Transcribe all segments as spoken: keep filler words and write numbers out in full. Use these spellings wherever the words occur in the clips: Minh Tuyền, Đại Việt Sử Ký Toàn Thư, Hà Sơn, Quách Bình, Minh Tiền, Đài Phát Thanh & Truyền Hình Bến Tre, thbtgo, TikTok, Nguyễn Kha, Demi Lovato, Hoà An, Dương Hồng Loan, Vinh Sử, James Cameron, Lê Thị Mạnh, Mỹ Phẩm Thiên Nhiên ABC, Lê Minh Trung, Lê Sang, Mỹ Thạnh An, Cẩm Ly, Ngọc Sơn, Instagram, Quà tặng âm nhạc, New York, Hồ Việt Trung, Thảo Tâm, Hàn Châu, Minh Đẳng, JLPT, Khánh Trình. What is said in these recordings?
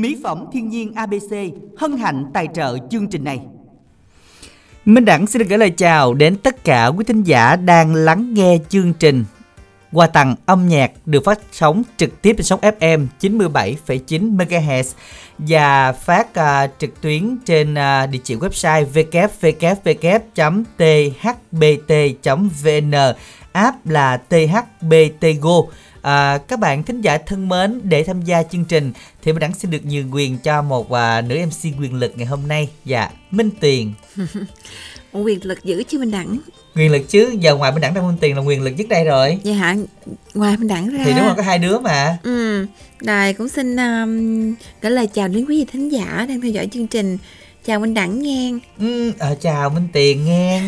Mỹ Phẩm Thiên Nhiên a bê xê hân hạnh tài trợ chương trình này. Minh Đẳng xin được gửi lời chào đến tất cả quý thính giả đang lắng nghe chương trình Quà tặng âm nhạc được phát sóng trực tiếp trên sóng ép em chín mươi bảy phẩy chín MHz và phát uh, trực tuyến trên uh, địa chỉ website w w w chấm t h b t chấm v n, app là thbtgo. À, các bạn thính giả thân mến, để tham gia chương trình thì mình đã xin được nhường quyền cho một à, nữ em xê quyền lực ngày hôm nay. Dạ, Minh Tiền. Quyền lực dữ chứ Minh Đẳng. Quyền lực chứ, giờ ngoài Minh Đẳng ra Minh Tiền là quyền lực nhất đây rồi. Vậy hả, ngoài Minh Đẳng ra. Thì đúng là có hai đứa mà. Ừ, rồi cũng xin um, gửi lời chào đến quý vị thính giả đang theo dõi chương trình. Chào Minh Đẳng nghe. Ừ, à, chào Minh Tiền nghe.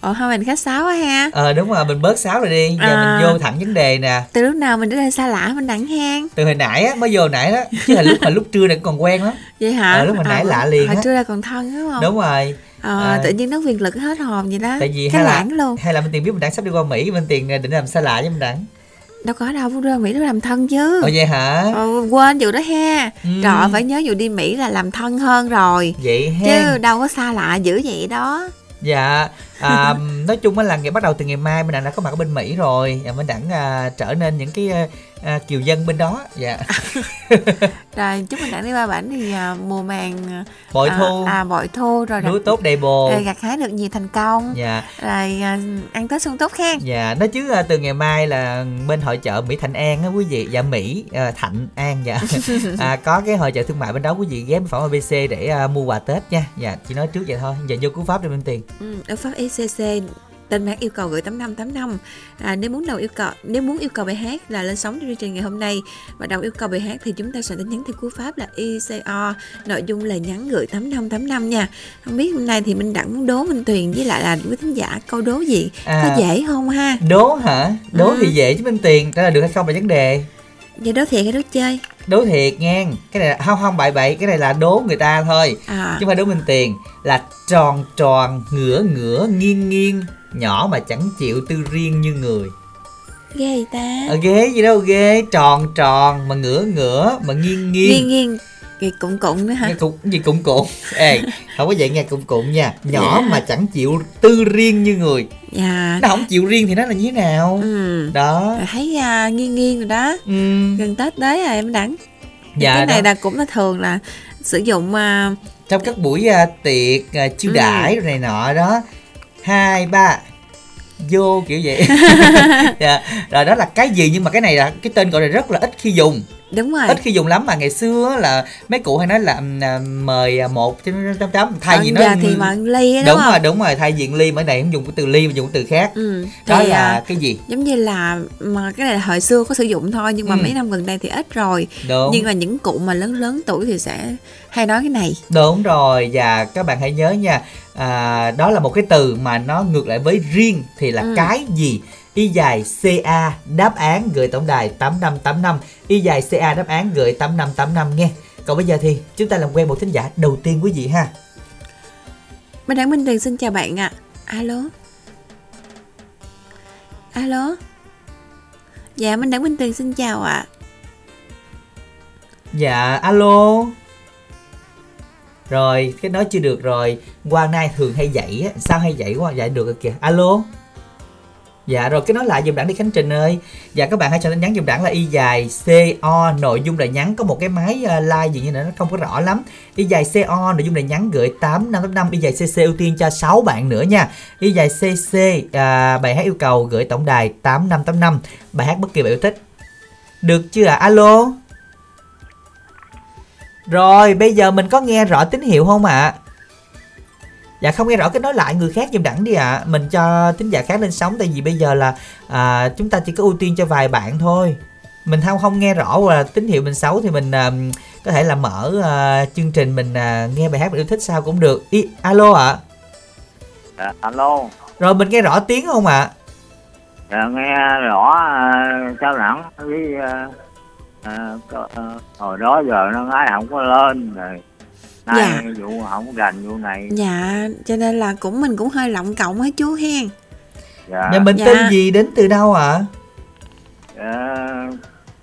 Ồ, hai mình khá sáo quá ha. Ờ đúng rồi, mình bớt sáo rồi đi. Giờ à, mình vô thẳng vấn đề nè. Từ lúc nào mình đã hơi xa lạ Minh Đẳng hang? Từ hồi nãy á, mới vô hồi nãy đó. Chứ hồi lúc hồi lúc trưa này còn quen lắm. Vậy hả? Ờ lúc hồi à, nãy lạ liền á. Hồi trưa là còn thân đúng không? Đúng rồi. Ờ à, à, tự nhiên nó quyền lực hết hồn vậy đó. Tại vì cái lãng luôn. Hay là Minh Tiền biết Minh Đẳng sắp đi qua Mỹ, Minh Tiền định làm xa lạ với Minh Đẳng. Đâu có đâu, đi Mỹ nó làm thân chứ. Ồ vậy hả? Ờ, quên vụ đó ha. Ừ. Trời phải nhớ vụ đi Mỹ là làm thân hơn rồi. Vậy ha. Chứ đâu có xa lạ dữ vậy đó. Dạ, à, nói chung là ngày bắt đầu từ ngày mai mình đã có mặt ở bên Mỹ rồi, mình đã à, trở nên những cái à, kiều dân bên đó. Dạ. Rồi chúc mình đã đi ba bản thì à, mùa màng bội à, thu, à bội thu rồi lúa tốt đầy bồ, rồi gặt hái được nhiều thành công. Dạ. Rồi à, ăn Tết xuân tốt khen. Dạ, nói chứ à, từ ngày mai là bên hội chợ Mỹ Thạnh An á quý vị, dạ Mỹ à, Thạnh An dạ, à, có cái hội chợ thương mại bên đó quý vị ghé Mỹ Phẩm a bê xê để à, mua quà Tết nha. Dạ, chỉ nói trước vậy thôi. Giờ vô cú pháp đi Minh Tiền. Ừ, ở Pháp e xê xê tên mã yêu cầu gửi tám năm tám năm. À, nếu muốn đầu yêu cầu nếu muốn yêu cầu bài hát là lên sóng chương trình ngày hôm nay và đầu yêu cầu bài hát thì chúng ta soạn tin nhắn theo cú pháp là i xê o, nội dung là nhắn gửi tám năm tám năm nha. Không biết hôm nay thì Minh Đẳng muốn đố Minh Tuyền với lại là quý thính giả câu đố gì à, có dễ không ha? Đố hả? Đố à, thì dễ chứ Minh Tuyền, trả lời được hay không là vấn đề. Vậy đố thiệt hay đố chơi? Đố thiệt nghe. Cái này là không không bậy bậy, cái này là đố người ta thôi à, chứ không phải đố Minh Tiền. Là tròn tròn ngửa ngửa nghiêng nghiêng, nhỏ mà chẳng chịu tư riêng như người. Ghê gì ta? Ờ ghê gì đâu ghê. Tròn tròn mà ngửa ngửa mà nghiêng nghiêng. Nghiêng nghiêng cái cụm cụm nữa hả? Cái cụm gì cụm cụm. Ê không có vậy nghe cụm cụm nha. Nhỏ yeah, mà chẳng chịu tư riêng như người. Dạ. Nó không chịu riêng thì nó là như thế nào? Ừ. Đó. Rồi thấy à, nghiêng nghiêng rồi đó. Ừ. Gần Tết đấy rồi em Đẳng. Dạ. Cái này đó là cũng là thường là sử dụng à, trong các buổi à, tiệc à, chiêu ừ, đãi rồi này nọ đó. Hai ba vô kiểu vậy. Yeah. Rồi đó là cái gì, nhưng mà cái này là cái tên gọi là rất là ít khi dùng. Đúng rồi, ít khi dùng lắm, mà ngày xưa là mấy cụ hay nói là mời một chấm chấm chấm thay vì nó thì mà ly đúng, đúng rồi đúng rồi thay vì ly, mà ở đây không dùng cái từ ly mà dùng cái từ khác. Ừ, đó là à, cái gì giống như là mà cái này là hồi xưa có sử dụng thôi, nhưng mà ừ, mấy năm gần đây thì ít rồi. Đúng, nhưng mà những cụ mà lớn lớn tuổi thì sẽ hay nói cái này. Đúng rồi, và các bạn hãy nhớ nha, à, đó là một cái từ mà nó ngược lại với riêng thì là ừ, cái gì. Y dài xê a đáp án gửi tổng đài tám năm tám năm. Y dài xê a đáp án gửi tám năm tám năm nghe. Còn bây giờ thì chúng ta làm quen một thính giả đầu tiên quý vị ha. Minh Đẳng Minh Tuyền xin chào bạn ạ. À. Alo. Alo. Dạ Minh Đẳng Minh Tuyền xin chào ạ. À. Dạ alo. Rồi cái nói chưa được rồi. Qua nay thường hay dậy á. Sao hay dậy quá dậy được rồi kìa. Alo. Dạ rồi cái nói lại dùm Đẳng đi Khánh Trình ơi. Dạ các bạn hãy cho tin nhắn dùm Đẳng là y dài co, nội dung là nhắn, có một cái máy uh, like gì như này nó không có rõ lắm. Y dài co, nội dung là nhắn gửi tám năm tám năm. Y dài cc ưu tiên cho sáu bạn nữa nha. Y dài cc uh, bài hát yêu cầu gửi tổng đài tám năm tám năm, bài hát bất kỳ bạn yêu thích. Được chưa ạ? À? Alo. Rồi bây giờ mình có nghe rõ tín hiệu không ạ? À? Dạ không nghe rõ cái nói lại người khác dùm Đẳng đi ạ. À. Mình cho thính giả khác lên sóng, tại vì bây giờ là à, chúng ta chỉ có ưu tiên cho vài bạn thôi. Mình không không nghe rõ là tín hiệu mình xấu thì mình à, có thể là mở à, chương trình mình à, nghe bài hát mình yêu thích sao cũng được. Ý, alo ạ. À. À, alo. Rồi mình nghe rõ tiếng không ạ? À? À, nghe rõ sao Đẳng với à, à, hồi đó giờ nó nói không có lên rồi. Này, dạ vụ không rành vụ này. Dạ cho nên là cũng mình cũng hơi lọng cộng á chú hen. Dạ. Nhà mình dạ, tên gì đến từ đâu ạ? À? Dạ,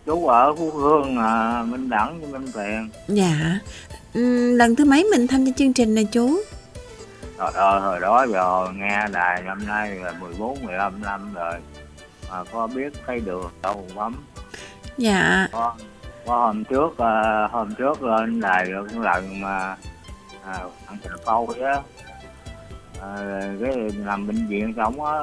Chú ở Phú Hương, à, Minh Đẳng, Minh Tiền. Dạ. Lần thứ mấy mình tham gia chương trình này chú? Trời ơi, hồi đó giờ nghe đài năm nay là mười bốn mười lăm năm rồi. Mà có biết thấy được đâu bấm. Dạ. Có, có hôm trước, hôm trước lên đài được một lần mà ăn thịt câu vậy á. À, cái làm bệnh viện sống á,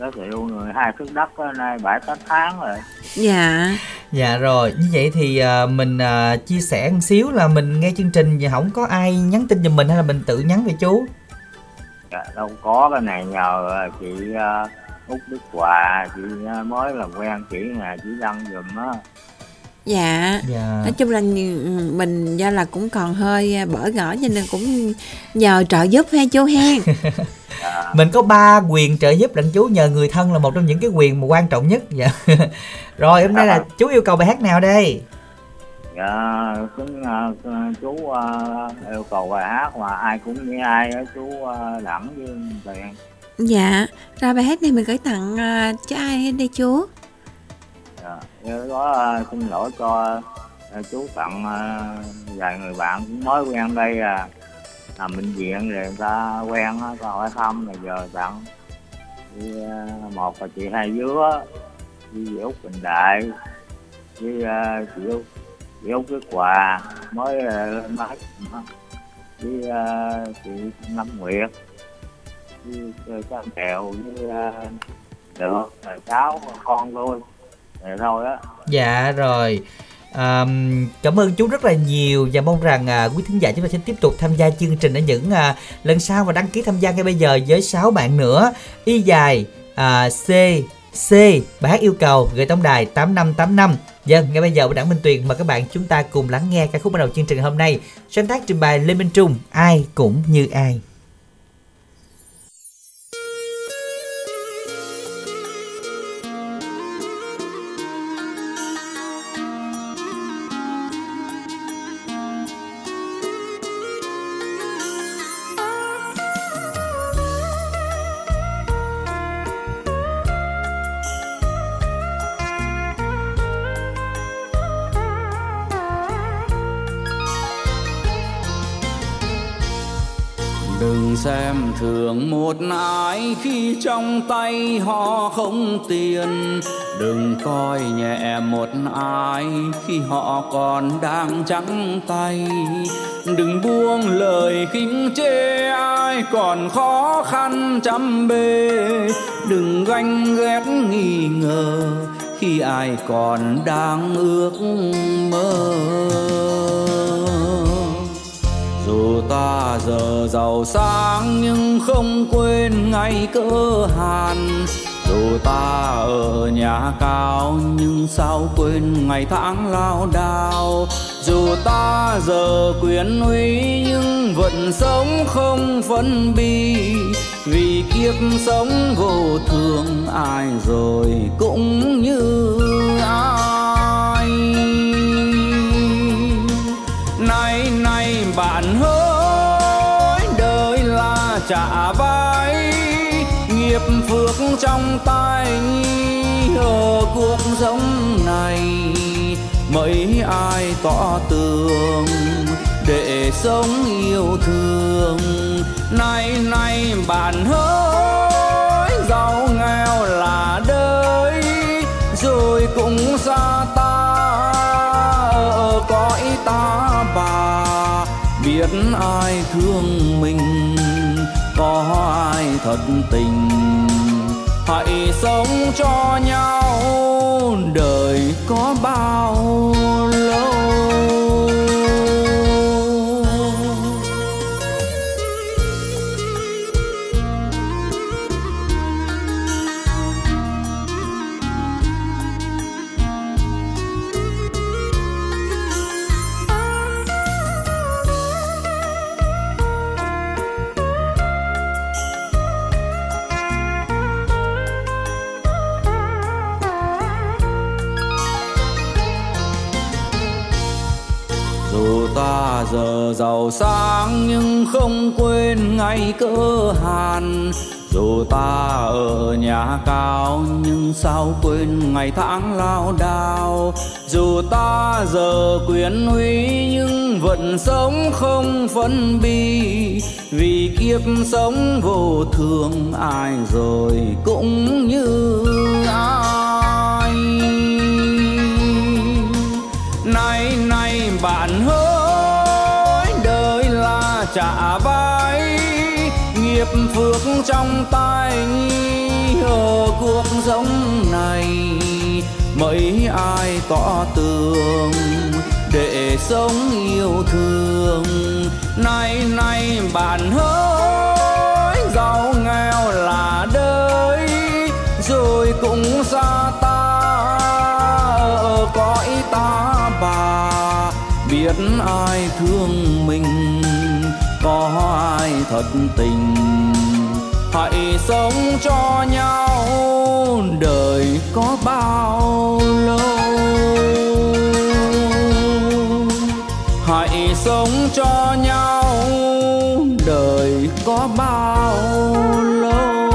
giới thiệu người hai thước đất á, nay bảy tám tháng rồi. Dạ. Dạ rồi, như vậy thì à, mình à, chia sẻ một xíu là mình nghe chương trình và không có ai nhắn tin cho mình hay là mình tự nhắn về chú? Dạ, đâu có, cái này nhờ chị à, Út Đức Hòa, chị à, mới làm quen chị nhà chị đăng dùm á. Dạ. Dạ, nói chung là mình do là cũng còn hơi bỡ ngỡ cho nên cũng nhờ trợ giúp hay chú hen. Dạ. Mình có ba quyền trợ giúp đặng chú, nhờ người thân là một trong những cái quyền mà quan trọng nhất. Dạ. Rồi hôm nay dạ. là chú yêu cầu bài hát nào đây? Dạ, cũng, uh, chú uh, yêu cầu bài hát mà ai cũng như ai đó, chú uh, Đẳng Dương Tiền. Dạ, rồi bài hát này mình gửi tặng uh, cho ai đây chú? Nếu có uh, xin lỗi cho uh, chú tặng uh, vài người bạn cũng mới quen đây à, làm bệnh viện rồi người ta quen á, ta hỏi thăm rồi giờ tặng đi, uh, một là chị Hai Dứa, đi về Úc Bình Đại, đi uh, chị Úc, chị Úc Đức Hòa mới uh, lên máy, đi uh, chị Năm Nguyệt, đi Trang Kẹo, đi uh, được cháu con tôi. Để thôi đó. Dạ rồi, à, cảm ơn chú rất là nhiều và mong rằng à, quý thính giả chúng ta sẽ tiếp tục tham gia chương trình ở những à, lần sau và đăng ký tham gia ngay bây giờ với sáu bạn nữa. Y dài à, C C bài hát yêu cầu gửi tổng đài tám năm tám năm. Dân ngay bây giờ Đảng Minh Tuyền mời các bạn chúng ta cùng lắng nghe ca khúc bắt đầu chương trình hôm nay. Sáng tác trình bày Lê Minh Trung, Ai cũng như ai. Xem thường một ai khi trong tay họ không tiền, đừng coi nhẹ một ai khi họ còn đang trắng tay, đừng buông lời khinh chê ai còn khó khăn chăm bê, đừng ganh ghét nghi ngờ khi ai còn đang ước mơ. Dù ta giờ giàu sang nhưng không quên ngày cơ hàn, dù ta ở nhà cao nhưng sao quên ngày tháng lao đao, dù ta giờ quyền uy nhưng vẫn sống không phân bi, vì kiếp sống vô thường ai rồi cũng như ai. Này này bạn hỡi, đời là trả vai, nghiệp phước trong tay ở cuộc sống này, mấy ai tỏ tường để sống yêu thương. Này này bạn hỡi, giàu nghèo là đời rồi cũng xa ta ở cõi ta bà, biết ai thương mình có ai thật tình, hãy sống cho nhau đời có bao lâu. Giờ giàu sang nhưng không quên ngày cơ hàn, dù ta ở nhà cao nhưng sao quên ngày tháng lao đao, Dù ta giờ quyến huy nhưng vẫn sống không phân bi, vì kiếp sống vô thường ai rồi cũng như ai. Nay nay bạn hỡi, đời là trả vai, nghiệp phước trong tay ở cuộc sống này. Mấy ai tỏ tường để sống yêu thương. Nay nay bạn hỡi, giàu nghèo là đời, rồi cũng xa ta ở cõi ta bà. Biết ai thương mình, có ai thật tình, hãy sống cho nhau, đời có bao lâu. Hãy sống cho nhau, đời có bao lâu.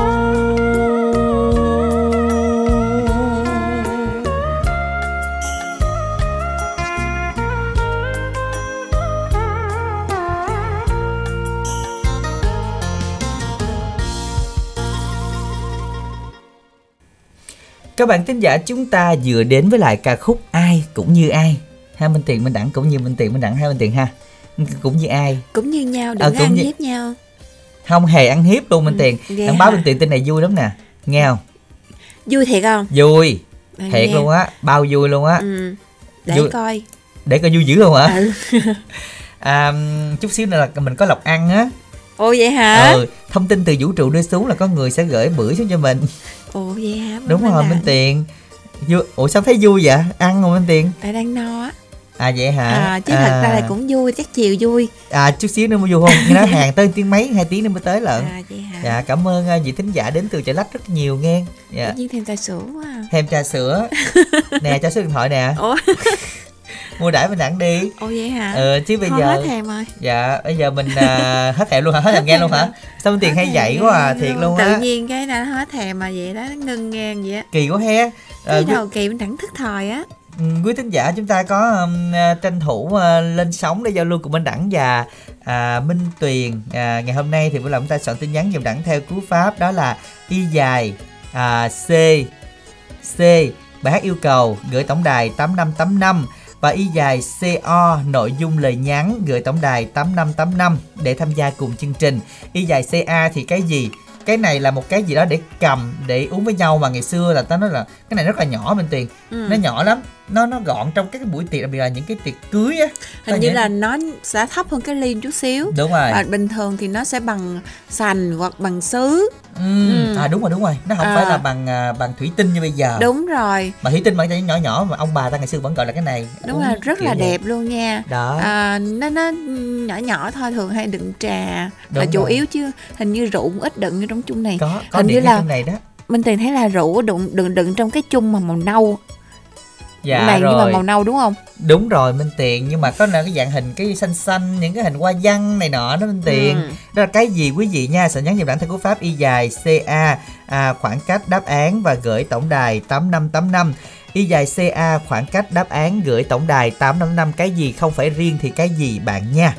Các bạn thính giả, chúng ta vừa đến với lại ca khúc Ai Cũng Như Ai. Hai bên tiền bên đẳng cũng như bên tiền bên đẳng, hai bên tiền ha. Cũng như ai? Cũng như nhau, đừng à, ăn như... hiếp nhau. Không hề ăn hiếp luôn bên ừ, tiền. Đăng báo bên tiền tin này vui lắm nè, nghe không? Vui thiệt không? Vui, à, thiệt nghe. Luôn á, bao vui luôn á. Ừ. Để vui... coi. Để coi vui dữ không hả? Ừ. à, chút xíu nữa là mình có lộc ăn á. Ồ vậy hả? Ừ, thông tin từ vũ trụ đưa xuống là có người sẽ gửi bưởi xuống cho mình. Ồ vậy hả? Mình đúng rồi Minh Tiền. Ủa sao thấy vui vậy? Ăn không Minh Tiền? Tại đang no á. À vậy hả? À, chứ à... thật ra là cũng vui, chắc chiều vui. À chút xíu nữa mới vui không? Nó hàng tới tiếng mấy, hai tiếng nữa mới tới lận. À vậy hả? Dạ cảm ơn vị thính giả đến từ Chợ Lách rất nhiều nghe. Dạ. Tự nhiên thêm trà sữa quá à. Thêm trà sữa. Nè trà sữa điện thoại nè. Ủa? Mua đãi bên đẳng đi. Ồ vậy hả? Ừ, chứ bây thôi giờ hết thèm rồi. Dạ bây giờ mình à, hết thèm luôn hả? Hết thèm nghe luôn hả? Sao Minh Tiền hay vậy quá à, thiệt luôn á. Tự nhiên cái đã hết thèm mà vậy đó, ngưng ngang vậy á. Kỳ quá he. Cái uh, đầu kỳ bên đẳng thức thời á. Quý thính giả chúng ta có um, tranh thủ uh, lên sóng để giao lưu cùng bên đẳng và uh, Minh Tuyền. Uh, ngày hôm nay thì buổi làm chúng ta soạn tin nhắn dùm đẳng theo cú pháp đó là y dài uh, c c bài hát yêu cầu gửi tổng đài tám năm tám năm và y dài xê o nội dung lời nhắn gửi tổng đài tám năm tám năm để tham gia cùng chương trình. Y dài xê a thì cái gì? Cái này là một cái gì đó để cầm để uống với nhau mà ngày xưa là ta nói là cái này rất là nhỏ bên tiền. Ừ. Nó nhỏ lắm, nó nó gọn trong các cái buổi tiệc, đặc biệt là những cái tiệc cưới á. Hình như nhỉ? Là nó sẽ thấp hơn cái ly một chút xíu. Đúng rồi. À, bình thường thì nó sẽ bằng sành hoặc bằng sứ. Ừ. Ừ. À đúng rồi đúng rồi, nó không à. phải là bằng bằng thủy tinh như bây giờ. Đúng rồi. Mà thủy tinh mà cái nhỏ nhỏ mà ông bà ta ngày xưa vẫn gọi là cái này. Đúng rồi, rất là đẹp vậy luôn nha. Đó. À, nó nó nhỏ nhỏ thôi, thường hay đựng trà. Đúng là chủ yếu chứ hình như rượu cũng ít đựng trong chung này. Có, có hình như là trong này đó. Mình tìm thấy là rượu đựng đựng đựng trong cái chung mà màu nâu. Dạ này, rồi. Nhưng mà màu nâu đúng không? Đúng rồi Minh Tiền, nhưng mà có là cái dạng hình cái xanh xanh, những cái hình hoa văn này nọ đó Minh Tiền. Ừ. Đó là cái gì quý vị nha, sẽ nhắn nhầm đẳng theo cú pháp y dài ca à, khoảng cách đáp án và gửi tổng đài tám năm tám năm. Y dài ca khoảng cách đáp án gửi tổng đài tám năm tám năm, cái gì không phải riêng thì cái gì bạn nha.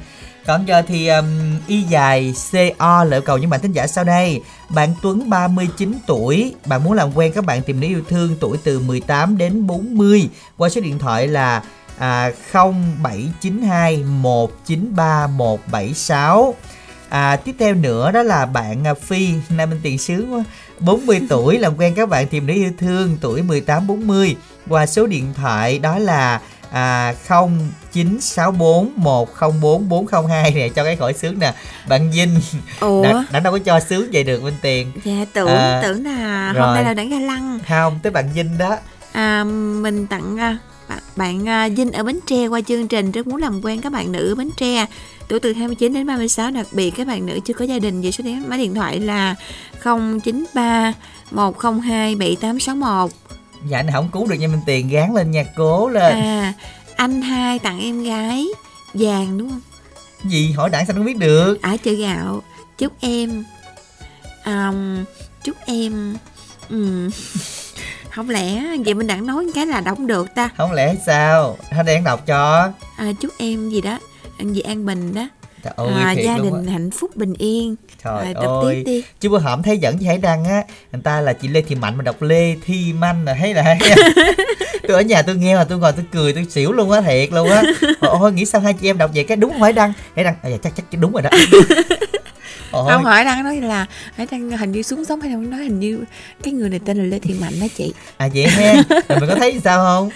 Còn giờ thì um, y dài xê o lựa cầu những bạn thính giả sau đây. Bạn Tuấn ba mươi chín tuổi, bạn muốn làm quen các bạn tìm nữ yêu thương tuổi từ mười tám đến bốn mươi qua số điện thoại là à, không bảy chín hai một chín ba một bảy sáu. À, tiếp theo nữa đó là bạn Phi, nay mình tiền sướng quá, bốn mươi tuổi, làm quen các bạn tìm nữ yêu thương tuổi mười tám đến bốn mươi qua số điện thoại đó là à không chín sáu bốn một không bốn bốn không hai nè, cho cái khỏi sướng nè. Bạn Vinh đã, đã đâu có cho sướng vậy được Minh Tiền. Dạ tưởng à, tưởng là rồi. Hôm nay là đẳng ga lăng. Không, tới bạn Vinh đó. À mình tặng bạn, bạn Vinh ở Bến Tre qua chương trình rất muốn làm quen các bạn nữ ở Bến Tre tuổi từ hai mươi chín đến ba mươi sáu, đặc biệt các bạn nữ chưa có gia đình, về số điện máy điện thoại là không chín ba một không hai bảy tám sáu một. Dạ anh không cứu được nha Minh Tiền, gán lên nha, cố lên. À anh hai tặng em gái vàng đúng không? Gì hỏi đảng sao nó biết được. Ở chợ gạo chúc em um, chúc em um, Không lẽ vậy mình đặng nói cái là đọc được ta? Không lẽ sao? Hả, đang đọc cho à, chúc em gì đó, em gì an bình đó. Ôi, à, gia đình hạnh phúc bình yên. Trời à, ơi đi. Chứ bữa hổm thấy dẫn chị Hải Đăng á, người ta là chị Lê Thị Mạnh mà đọc Lê Thi Manh là thấy là tôi ở nhà tôi nghe mà tôi ngồi tôi cười tôi xỉu luôn á, thiệt luôn á. Ôi nghĩ sao hai chị em đọc vậy, cái đúng không Hải Đăng? Hải Đăng à, dạ, chắc chắc đúng rồi đó. Ôi. Ông hỏi đang nói là Hải Đăng hình như xuống sống hay không, nói hình như cái người này tên là Lê Thị Mạnh đó chị. À vậy ha, rồi mình có thấy sao không?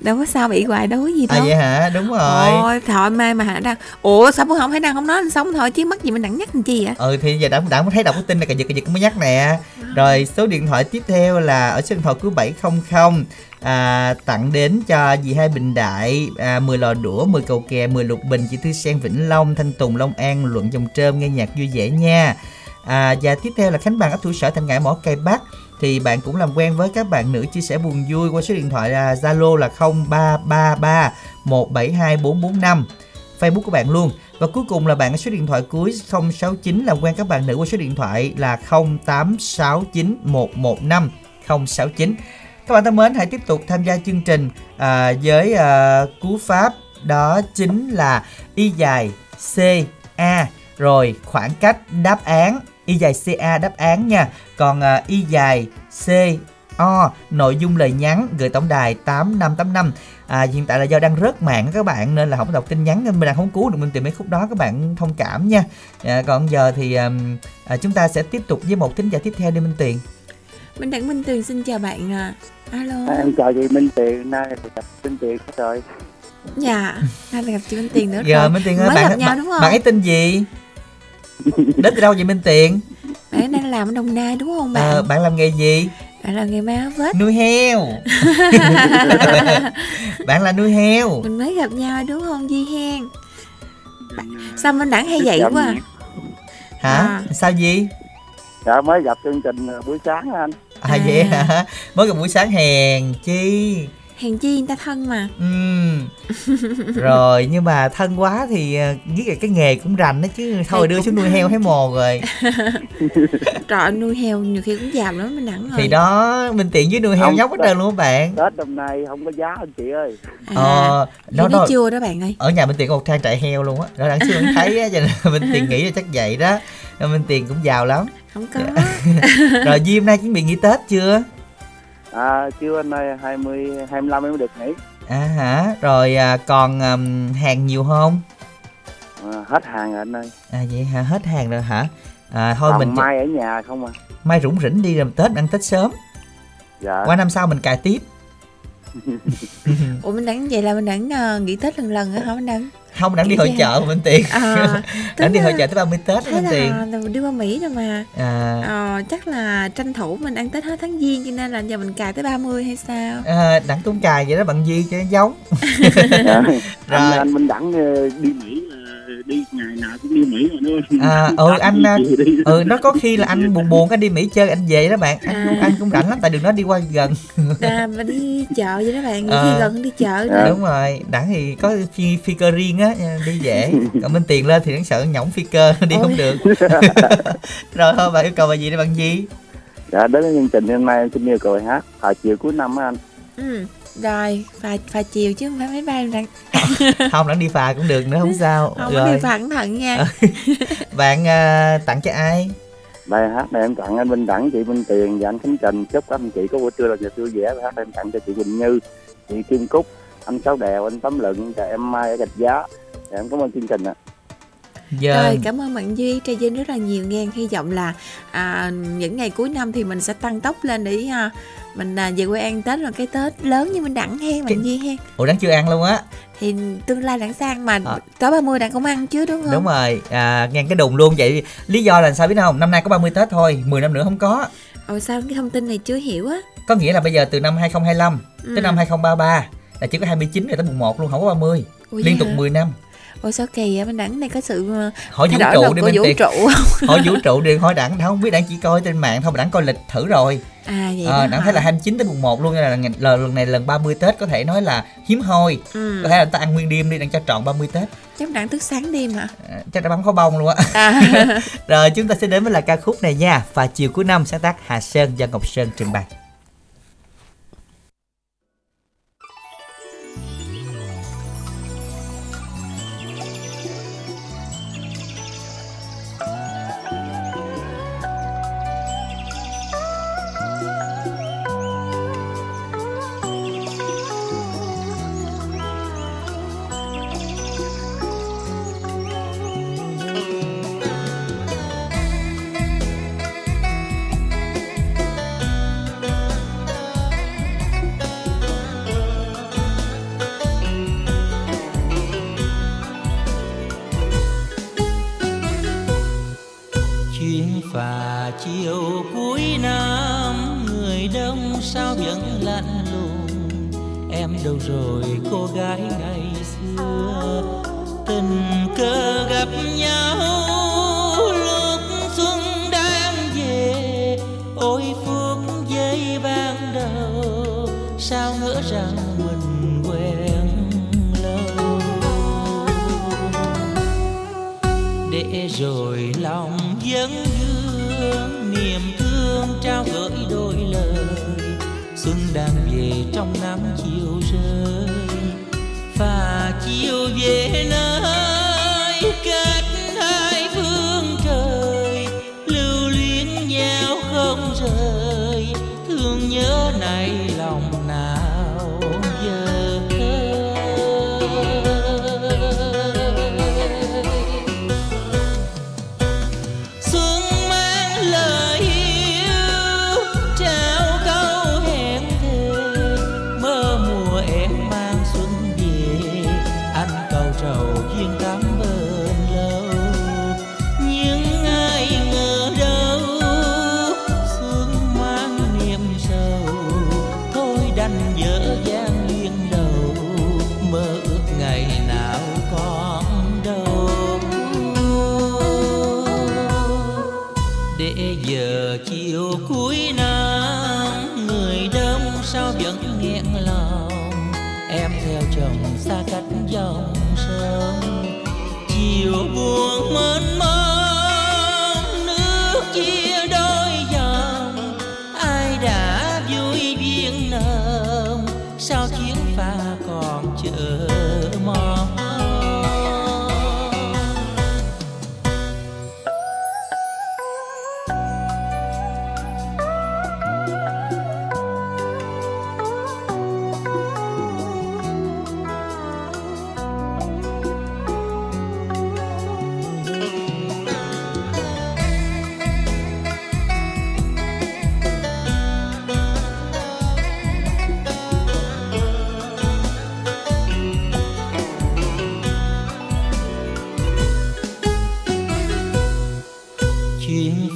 Đâu có sao bị hoài đối gì đâu. À vậy hả, đúng rồi. Ôi thọ mai mà hả đang. Ủa sao bữa không Hải Đăng không nói anh sống thôi chứ mắc gì mình đặng nhắc làm chi vậy? Ừ thì giờ đã đã thấy đọc cái tin là cà giật cà giật mới nhắc nè. Rồi số điện thoại tiếp theo là ở số điện thoại cứ bảy không không. À, tặng đến cho dì Hai Bình Đại, à, mười lò đũa, mười cầu kè, mười lục bình, chị Thư Sen Vĩnh Long, Thanh Tùng Long An, Luận Dòng Trơm, nghe nhạc vui vẻ nha. À, và tiếp theo là Khánh Bằng, ấp Thủ Sở, Thành Ngãi, Mỏ Cây Bắc. Thì bạn cũng làm quen với các bạn nữ chia sẻ buồn vui qua số điện thoại là Zalo là không ba ba ba một bảy hai bốn bốn năm, Facebook của bạn luôn. Và cuối cùng là bạn ở số điện thoại cuối không sáu chín làm quen các bạn nữ qua số điện thoại là không tám sáu chín một một năm không sáu chín. Các bạn thân mến, hãy tiếp tục tham gia chương trình à, với à, cú pháp đó chính là Y dài xê a rồi khoảng cách đáp án, Y dài xê a đáp án nha. Còn à, Y dài xê o nội dung lời nhắn gửi tổng đài tám năm tám năm. À, hiện tại là do đang rớt mạng các bạn nên là không đọc tin nhắn nên mình đang không cứu được, mình tìm mấy khúc đó các bạn thông cảm nha. À, còn giờ thì à, à, chúng ta sẽ tiếp tục với một thính giả tiếp theo đi Minh Tuyền. Minh Đặng Minh Tuyền xin chào bạn à. Alo. À, em chào chị Minh Tuyền, nay là gặp Minh Tuyền rồi. Dạ, nay là gặp chị Minh Tuyền nữa rồi. Giờ Minh Tuyền ơi, mới bạn gặp nhau đúng không? Bạn ấy tên gì? Đến từ đâu vậy Minh Tuyền? Bạn ấy đang làm ở Đồng Nai đúng không bạn? À, bạn làm nghề gì? Bạn là nghề má vết. Nuôi heo. Bạn là nuôi heo. Mình mới gặp nhau đúng không Duy Hen? Sao Minh Đặng hay vậy quá à? Hả? À. Sao gì? Dạ mới gặp chương trình buổi sáng anh. À, à vậy hả? Mới gặp buổi sáng hèn chi. Hèn chi người ta thân mà. Ừ. Rồi nhưng mà thân quá thì nghĩ là cái nghề cũng rành đó chứ thôi đưa xuống nuôi heo thấy mồ rồi. Trời nuôi heo nhiều khi cũng giàu lắm Minh Đẳng rồi. Thì đó, mình tiện với nuôi heo không, nhóc hết trơn luôn các bạn. Tết năm nay không có giá anh chị ơi. À, ờ nó đó, chưa đó bạn ơi. Ở nhà mình tiện có một trang trại heo luôn á. Đó Đẳng chưa thấy á cho nên mình tiện nghĩ là chắc vậy đó. Mình tiền cũng giàu lắm. Không có. Rồi Duy hôm nay chuẩn bị nghỉ Tết chưa? À chưa anh ơi, hai mươi hai mươi lăm mới được nghỉ. À hả, rồi à, còn um, hàng nhiều không? À, hết hàng rồi anh ơi. À vậy hả, hết hàng rồi hả? À thôi còn mình mai ở nhà không à. Mai rủng rỉnh đi làm Tết, ăn Tết sớm. Dạ. Qua năm sau mình cài tiếp. Ủa mình đắng vậy là mình đắng uh, nghỉ Tết lần lần nữa hả mình đắng? Không, đang đi hội chợ mà Minh Tuyền à, đang đi hội chợ tới ba mươi Tết Minh Tuyền. Đi qua Mỹ rồi mà à. À, chắc là tranh thủ mình ăn Tết hết tháng Giêng cho nên là giờ mình cài tới ba mươi hay sao à, Đặng cũng cài vậy đó bạn Duy cho nó giống. Rồi. Anh, anh Minh Đặng đi Mỹ đi ngày nào cũng đi Mỹ rồi đúng không? À, ừ anh ừ nó có khi là anh buồn buồn anh đi Mỹ chơi anh về đó bạn anh, à. Anh cũng rảnh lắm tại đường đó đi qua gần à mà đi chợ vậy đó bạn đi à. Gần đi chợ à. Đúng rồi Đặng thì có phi, phi cơ riêng á đi dễ còn Minh Tiền lên thì đáng sợ nhỏng phi cơ đi. Ôi. Không được. Rồi thôi bạn yêu cầu bài gì đi bạn Di? Dạ đến chương trình hôm nay em xin yêu cầu bài hát Hồi Chiều Cuối Năm á anh. Ừ. Rồi, phà, phà chiều chứ không phải máy bay rằng. Không, đang đi phà cũng được nữa, không sao. Không, rồi. Đi phà cẩn thận nha. Bạn uh, tặng cho ai? Bài hát này em tặng anh Minh Đẳng, chị Minh Tiền và anh Khánh Trình. Chúc các anh chị có buổi trưa là giờ vui vẻ. Bài hát này em tặng cho chị Quỳnh Như, chị Kim Cúc, anh Sáu Đèo, anh Tấm Lựng và em Mai ở Gạch Giá. Và em cảm ơn chương trình ạ. À. Yeah. Rồi cảm ơn bạn Duy, Trà Vinh rất là nhiều nghe. Hy vọng là à, những ngày cuối năm thì mình sẽ tăng tốc lên để à, mình à, về quê ăn Tết rồi cái Tết lớn như mình Đặng hen bạn Duy hen. Ủa Đặng chưa ăn luôn á. Thì tương lai Đặng sang mà à. Có ba mươi Đặng cũng ăn chứ đúng không? Đúng rồi, à, nghe cái đồn luôn vậy. Lý do là sao biết không? Năm nay có ba mươi Tết thôi, mười năm nữa không có. Ồ sao cái thông tin này chưa hiểu á. Có nghĩa là bây giờ từ năm hai không hai lăm ừ. tới năm hai không ba ba là chỉ có hai mươi chín rồi tới mùng một luôn, không có ba mươi. Ủa liên tục hả? mười năm. Ôi sao kỳ vậy? Bên Đẳng này có sự hỏi vũ trụ đi, vũ trụ hỏi vũ trụ đi, hỏi Đẳng không biết. Đẳng chỉ coi trên mạng thôi mà Đẳng coi lịch thử rồi à, vậy à, Đẳng hả? Thấy là hai mươi chín tới mùng một luôn, là lần này lần ba mươi Tết có thể nói là hiếm hoi. Ừ. Có thể là ta ăn nguyên đêm đi, Đẳng cho trọn ba mươi Tết. Chắc Đẳng thức sáng đêm hả? À, chắc đã bấm khó bông luôn á à. Rồi chúng ta sẽ đến với lại ca khúc này nha, Và Chiều Cuối Năm sáng tác Hà Sơn do Ngọc Sơn trình bày. chiều cuối năm người đông sao vẫn lạnh lùng. Em đâu rồi cô gái ngày xưa, tình cờ gặp nhau lúc xuân đang về. Ôi phút giây ban đầu sao ngỡ rằng mình quen lâu, để rồi lòng vẫn vương niềm thương trao gửi đôi lời. Xuân đang về trong năm chiều rơi và chiều về nơi cách hai phương trời, lưu luyến nhau không rời, thương nhớ này lòng nào giờ. Xuân mang lời yêu trao câu hẹn thề, mơ mùa em mang xuân về. Anh cầu trầu duyên tắm bên lâu, nhưng ai ngờ đâu xuân mang niềm sầu. Thôi đành dở dang duyên đầu, mơ ước ngày nào còn đâu. Để giờ chiều cuối năm người đông sao vẫn nghẹn lòng. Em theo chồng xa cách dòng sông, chiều buồn mênh mông nước chia đôi dòng. Ai đã vui duyên nồng, sao chuyến pha còn chờ mong.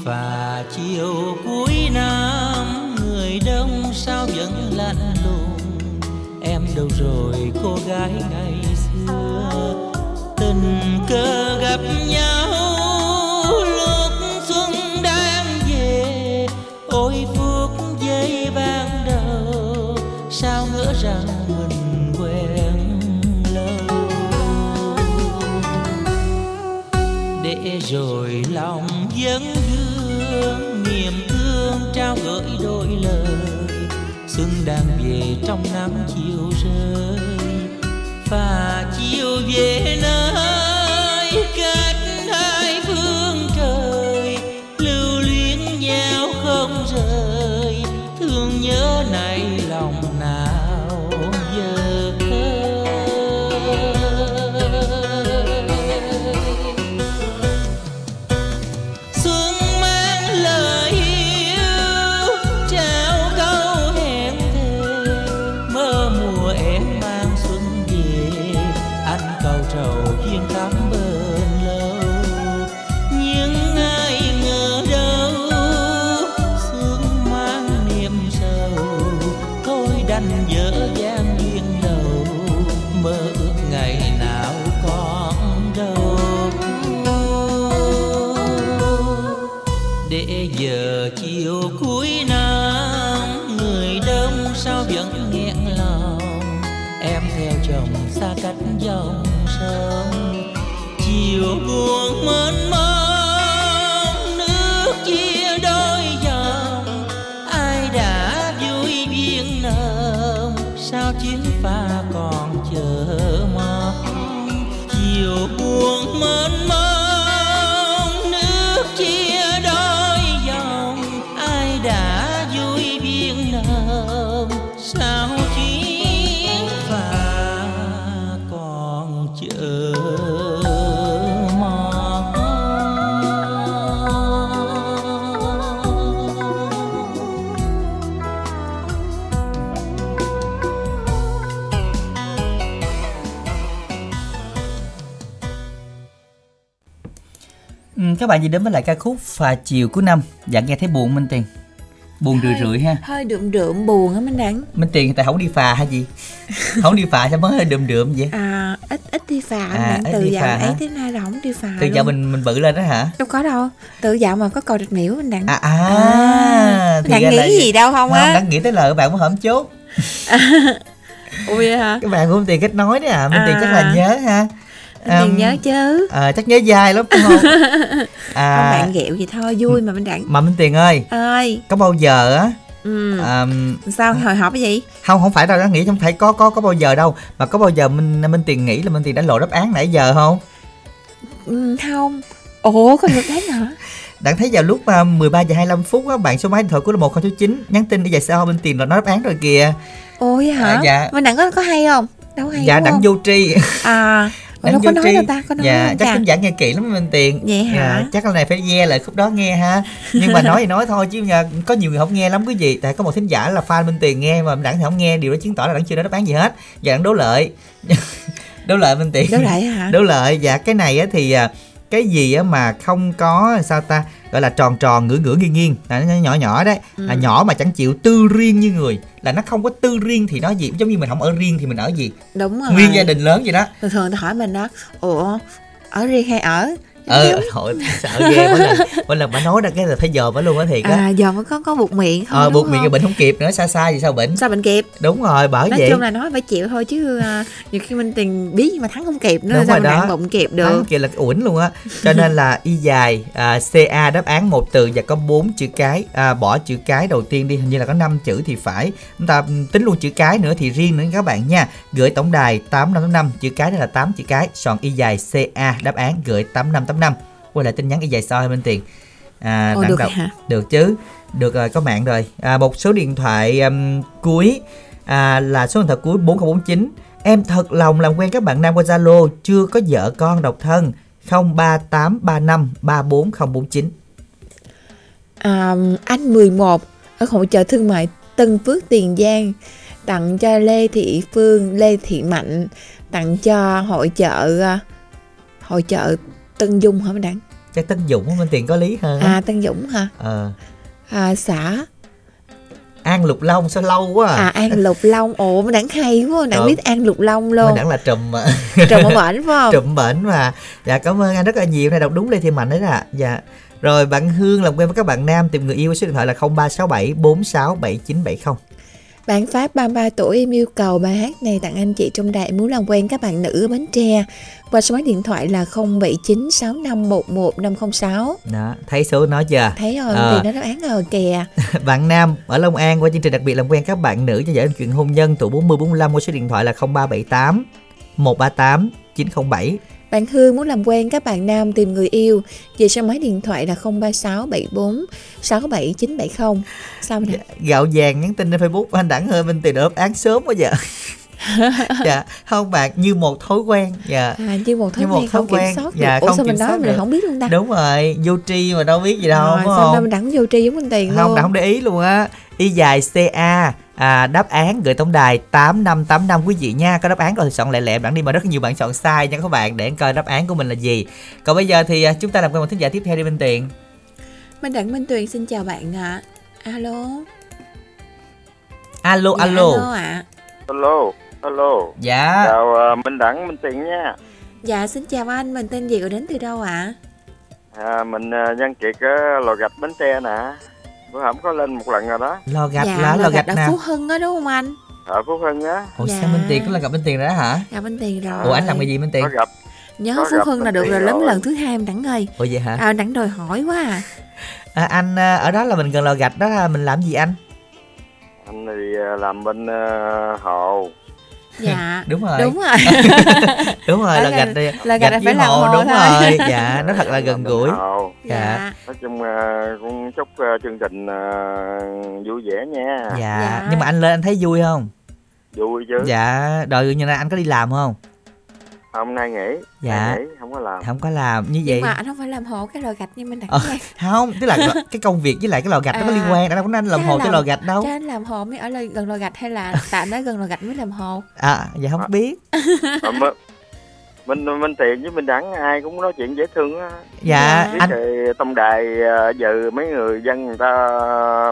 Và chiều cuối năm người đông sao vẫn lạnh lùng. Em đâu rồi cô gái ngày xưa, tình cờ gặp nhau lúc xuân đang về. Ôi phút giây ban đầu sao ngỡ rằng mình quen lâu, để rồi lòng vẫn niềm thương trao gửi đôi lời. Xuân đang về trong năm chiều rơi và chiều về nơi cách hai phương trời, lưu luyến nhau không rời, thương nhớ này lòng nào giờ. Giờ chiều cuối năm người đông sao vẫn nghẹn lòng. Em theo chồng xa cách dòng sông, chiều buồn mênh mông nước chia đôi dòng. Ai đã vui duyên nồng, sao chuyến pha còn chờ mong. Chiều buồn mênh mông sao chuyến pha còn chờ mong. Ừ, các bạn gì đến với lại ca khúc Phà Chiều Cuối Năm. Dạ nghe thấy buồn Minh Tiền. Buồn rười rượi ha. Hơi đượm đượm buồn á Minh Đẳng. Minh Tiền tại không đi phà hả chị? Không đi phà sao mới hơi đượm đượm vậy? À ít ít đi phà à, từ dạo phà ấy hả? Tới nay là không đi phà. Từ dạo mình mình bự lên đó hả? Đâu có đâu. Từ dạo mà có cầu Rạch Miễu Minh Đẳng. À à. à Đặng nghĩ là... gì đâu không á? Đặng nghĩ tới lời bạn mới hổm chốt. Ui hả? Các bạn của Minh Tiền kết nói đấy à, Minh Tiền à. Chắc là nhớ ha. Mình um, nhớ chứ à, chắc nhớ dai lắm đúng không? À, không bạn ghẹo vậy thôi vui mà Minh Đặng. Mà Minh Tiền ơi ơi có bao giờ á ừ. um, sao hồi hộp cái gì không không phải đâu, nó nghĩ không phải có có có bao giờ đâu, mà có bao giờ Minh Minh Tiền nghĩ là Minh Tiền đã lộ đáp án nãy giờ không? Ừ, không. Ủa có được đấy hả? Đặng thấy vào lúc mười ba giờ hai mươi lăm phút á, bạn số máy điện thoại của là một không chín nhắn tin để về sao Minh Tiền là nói đáp án rồi kìa. Ôi hả? À, dạ. Minh Đặng có có hay không? Đâu hay. Dạ Đặng vô tri. À nó có nói tri. Đâu ta có nói dạ, chắc khán giả nghe kỹ lắm Minh Tiền vậy hả? Dạ, chắc là này phải nghe lại khúc đó nghe ha, nhưng mà nói thì nói thôi chứ có nhiều người không nghe lắm quý vị, tại có một thính giả là fan Minh Tiền nghe mà Đặng thì không nghe, điều đó chứng tỏ là Đặng chưa nói đáp án gì hết. Dạ Đặng đố lợi. Đố lợi Minh Tiền. Đố lợi hả? Đố lợi. Dạ cái này á thì cái gì mà không có sao ta gọi là tròn tròn ngửa ngửa nghiêng nghiêng là nó nhỏ nhỏ đấy ừ. là nhỏ mà chẳng chịu tư riêng như người, là nó không có tư riêng thì nó gì giống như mình không ở riêng thì mình ở gì đúng rồi, nguyên gia đình lớn vậy đó. Thường thường ta hỏi mình đó ủa ở riêng hay ở ờ thôi sợ ghê mỗi lần mỗi lần bà nói ra cái là phải dòm bà luôn á thiệt á. À dòm có có buộc miệng không? Ờ buộc miệng thì bệnh không kịp nữa, xa xa vậy sao bệnh sao bệnh kịp đúng rồi bởi nói vậy. Nói chung là nói phải chịu thôi chứ uh, nhiều khi Minh Tiền biết nhưng mà thắng không kịp nữa sao mình ăn bụng kịp được, thắng kịp là uẩn luôn á. Cho nên là y dài uh, ca đáp án một từ và có bốn chữ cái, uh, bỏ chữ cái đầu tiên đi, hình như là có năm chữ thì phải, chúng ta tính luôn chữ cái nữa thì riêng nữa các bạn nha. Gửi tổng đài tám năm tám năm, chữ cái đây là tám chữ cái, soạn y dài ca đáp án gửi tám năm tám năm. Quay lại tin nhắn y dài soi Minh Tiền à, Ồ, được, hả? Được chứ, được rồi, có mạng rồi à, một số điện thoại um, cuối à, là số điện thoại cuối bốn không bốn chín. Em thật lòng làm quen các bạn nam qua Zalo, chưa có vợ con, độc thân. Không ba tám ba năm ba bốn không bốn chín. à, Anh mười một ở hội chợ thương mại Tân Phước, Tiền Giang tặng cho Lê Thị Phương, Lê Thị Mạnh, tặng cho hội chợ hội chợ Tân Dung hả Minh Đặng? Chắc Tân Dũng Minh Tiền có lý hơn. À Tân Dũng hả? Ờ. À, xã An Lục Long, sao lâu quá à. À An Lục Long, ồ Minh Đặng hay quá, Đặng biết An Lục Long luôn. Minh Đặng là trùm trùm bển phải không? Trùm bển mà. Dạ cảm ơn anh rất là nhiều, này đọc đúng Lê Thị Mạnh đấy ạ. Dạ. Rồi bạn Hương làm quen với các bạn nam tìm người yêu với số điện thoại là không ba sáu bảy bốn sáu bảy chín bảy không. Bạn Pháp ba mươi ba tuổi em yêu cầu bài hát này tặng anh chị trong đài muốn làm quen các bạn nữ ở Bến Tre qua số máy điện thoại là không bảy chín sáu năm một một năm không sáu. Đó, thấy số nó chưa? Thấy rồi, à. Thì nó đáp án rồi kìa. Bạn Nam ở Long An qua chương trình đặc biệt làm quen các bạn nữ cho giải chuyện hôn nhân tuổi bốn mươi bốn mươi lăm qua số điện thoại là không ba bảy tám một ba tám chín không bảy. Bạn Hương muốn làm quen các bạn nam tìm người yêu về số máy điện thoại là không ba sáu bảy bốn sáu bảy chín bảy không. Sao vậy? Gạo vàng nhắn tin trên Facebook anh Đẳng ơi Minh Tiền đáp án sớm quá vậy. Dạ không bạn, như một thói quen. Dạ à, như một thói, như một quen, thói không quen. Kiểm soát dạ, ủa không sao kiểm mình nói mình không biết luôn ta. Đúng rồi, vô tri mà đâu biết gì đâu. Rồi, sao đâu mình Đẳng vô tri giống Minh Tiền không, Đẳng không để ý luôn á. Y dài ca à, đáp án gửi tổng đài tám năm tám năm quý vị nha. Có đáp án rồi thì soạn lẹ lẹ Đặng đi, mà rất nhiều bạn soạn sai nha các bạn, để coi đáp án của mình là gì. Còn bây giờ thì chúng ta làm quen một thính giả tiếp theo đi Minh Tiền. Minh Đặng Minh Tuyền xin chào bạn ạ. Alo. Alo dạ, alo. Alo ạ. Alo, alo. Dạ. Chào uh, Minh Đặng Minh Tuyền nha. Dạ xin chào anh, mình tên gì, đến từ đâu ạ? À, mình uh, Văn Kiệt ở uh, Lò Gạch Bến Tre nè. Bữa hổm có lên một lần rồi đó. Lò Gạch dạ, là Lò Gạch ở Phú Hưng á đúng không anh? Ở Phú Hưng á. Ủa dạ. Sao Minh Tiền cũng là gặp Minh Tiền rồi đó hả? Gặp Minh Tiền rồi. Ủa anh làm cái gì Minh Tiền? Có gặp. Nhớ có Phú gặp Hưng là được rồi, lớn lần thứ hai Đặng ơi. Ủa vậy hả? À, Đặng đòi hỏi quá à. À anh ở đó là mình gần Lò Gạch đó, mình làm gì anh? Anh thì làm bên uh, hồ. Dạ đúng rồi đúng rồi đúng rồi là gạch đi là gạch, gạch phải làm hồ đúng thôi. Rồi dạ nó thật là gần gũi dạ. Dạ nói chung cũng chúc chương trình vui vẻ nha. Dạ. Dạ nhưng mà anh lên anh thấy vui không? Vui chứ. Dạ đợi như này anh có đi làm không? Hôm nay nghỉ. Dạ nay nghỉ, không có làm không có làm như vậy. Nhưng mà anh không phải làm hộ cái lò gạch như mình đặt ờ, không tức là cái công việc với lại cái lò gạch à, nó có liên quan. Đã đâu có nên làm hộ làm, cái lò gạch đâu cho anh làm hộ mới ở lại gần lò gạch hay là tạm nói gần lò gạch mới làm hộ à? Dạ không à, biết. mình mình thiệt với mình đẳng ai cũng nói chuyện dễ thương á. Dạ anh... thì tông đài giờ mấy người dân người ta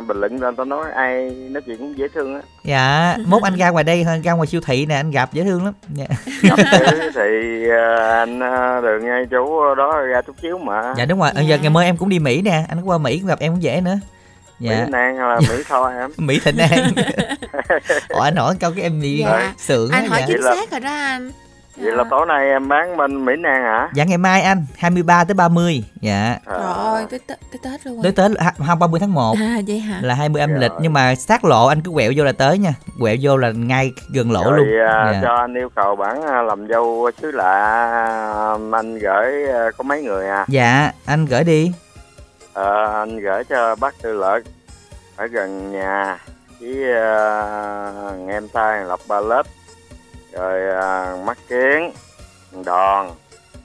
bình luận ra, người ta nói ai nói chuyện cũng dễ thương á. Dạ mốt anh ra ngoài đây, ra ngoài siêu thị nè anh gặp dễ thương lắm. Dạ. Gặp thì, thì anh được ngay chỗ đó ra chút xíu mà. Dạ đúng rồi. Dạ. Giờ ngày mới em cũng đi Mỹ nè, anh qua Mỹ cũng gặp em cũng dễ nữa. Dạ. Mỹ Thạnh An hay là Mỹ Thôi em? Mỹ Thạnh An. Ủa anh hỏi câu cái em đi dạ. Sượng anh hỏi dạ. Chính xác rồi đó anh. Vậy dạ. Là tối nay em bán bên Mỹ An hả? Dạ ngày mai anh, hai mươi ba tới ba mươi. Dạ. Trời ơi, tới tới Tết luôn. Tới Tết hôm ba mươi tháng một. À vậy hả? Là hai mươi âm dạ. lịch, nhưng mà sát lộ anh cứ quẹo vô là tới nha. Quẹo vô là ngay gần lỗ rồi, luôn. Dạ. Dạ. Cho anh yêu cầu bản làm dâu xứ lạ anh gửi có mấy người à? Dạ, anh gửi đi. Ờ à, anh gửi cho bác Tư Lợi ở gần nhà với uh, em trai Lộc Ba Lớp, rồi uh, Mắt Kiến, Đòn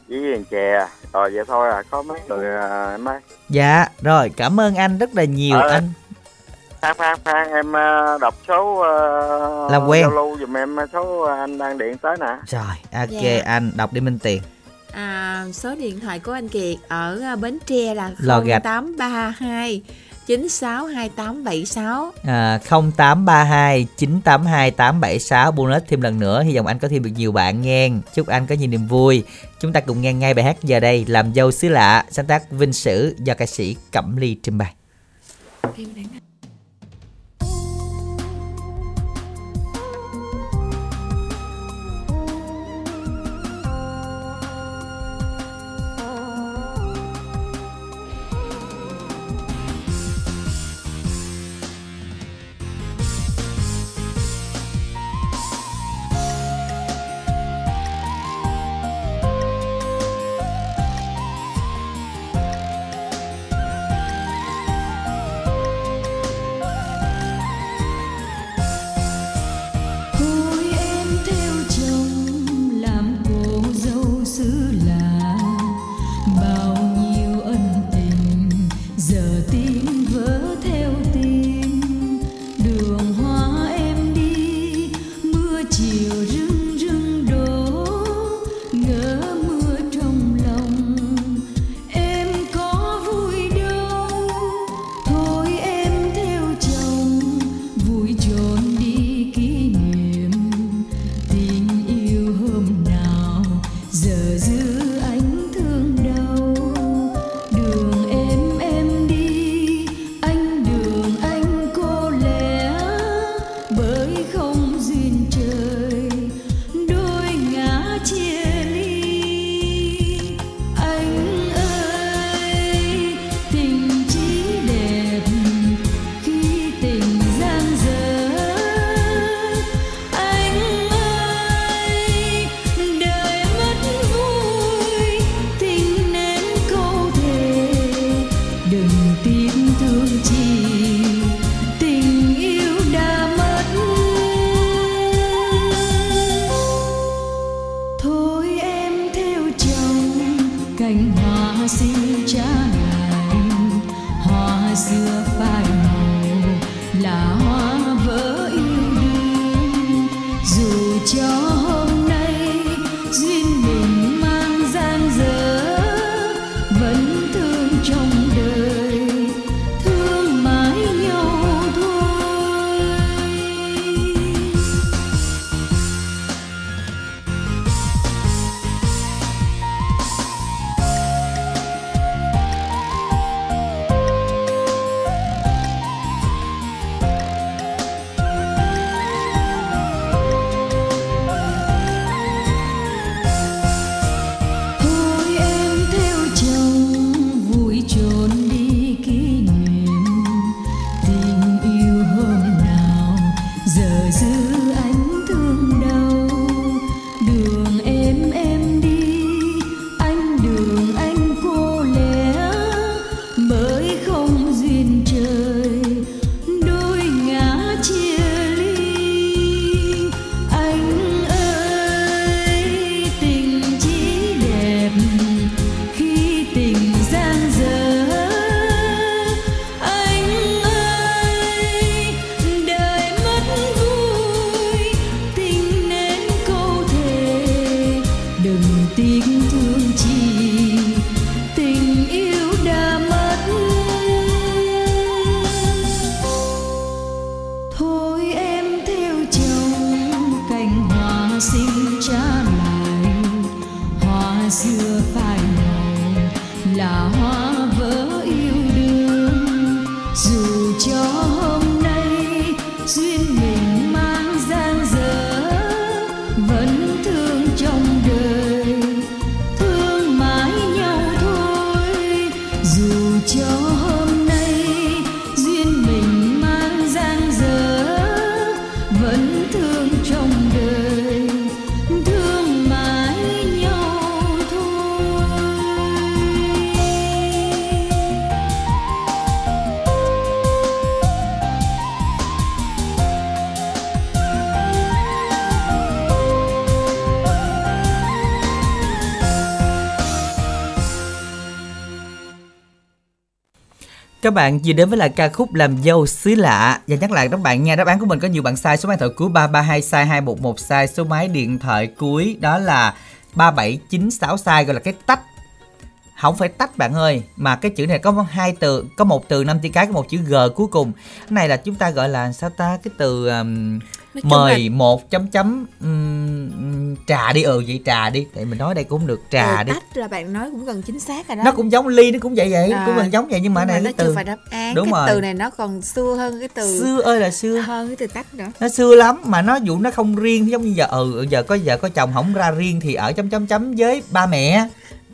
với Chè, rồi vậy thôi à, có mấy người uh, em ơi. Dạ rồi, cảm ơn anh rất là nhiều. À, anh Phan Phan Phan em uh, đọc số uh, làm quen Zalo giùm em, số anh đang điện tới nè. Rồi ok yeah. Anh đọc đi Minh Tiền. À, số điện thoại của anh Kiệt ở Bến Tre là không tám ba hai chín sáu hai tám bảy sáu. À, không tám ba hai chín tám hai tám bảy sáu. Buôn lết thêm lần nữa, hy vọng anh có thêm được nhiều bạn nghe. Chúc anh có nhiều niềm vui. Chúng ta cùng nghe ngay bài hát giờ đây, Làm Dâu Xứ Lạ, sáng tác Vinh Sử do ca sĩ Cẩm Ly trình bày. tình thương chi tình yêu đã mất. Thôi em theo chồng cành hoa xinh cha lành, hoa xưa phai màu là hoa vỡ yêu đương. Dù cho hôm nay duyên mình mang dang dở, vẫn thương trong đời, thương mãi nhau thôi. Dù cho hôm nay duyên mình mang dang dở, vẫn thương trong đời, thương mãi nhau thôi. Các bạn vừa đến với lại ca khúc Làm Dâu Xứ Lạ. Và nhắc lại các bạn nha, đáp án của mình có nhiều bạn sai. Số máy thoại cuối ba ba hai sai, hai một một sai. Số máy điện thoại cuối đó là ba bảy chín sáu sai, gọi là cái tách. Không phải tách bạn ơi, mà cái chữ này có hai từ, có một từ năm chữ cái, có một chữ g cuối cùng. Cái này là chúng ta gọi là sao ta, cái từ um, mời một chấm chấm um, trà đi, ừ vậy trà đi, tại mình nói đây cũng không được, trà ừ, đi. Tách là bạn nói cũng gần chính xác rồi đó. Nó cũng giống ly, nó cũng vậy vậy, à, cũng gần giống vậy nhưng mà, nhưng này mà nó cái từ phải đáp án. Đúng cái rồi. Từ này nó còn xưa hơn cái từ xưa ơi là xưa hơn cái từ tách nữa. Nó xưa lắm mà nó vụ nó không riêng giống như giờ ừ giờ có giờ có chồng không ra riêng thì ở chấm chấm chấm với ba mẹ.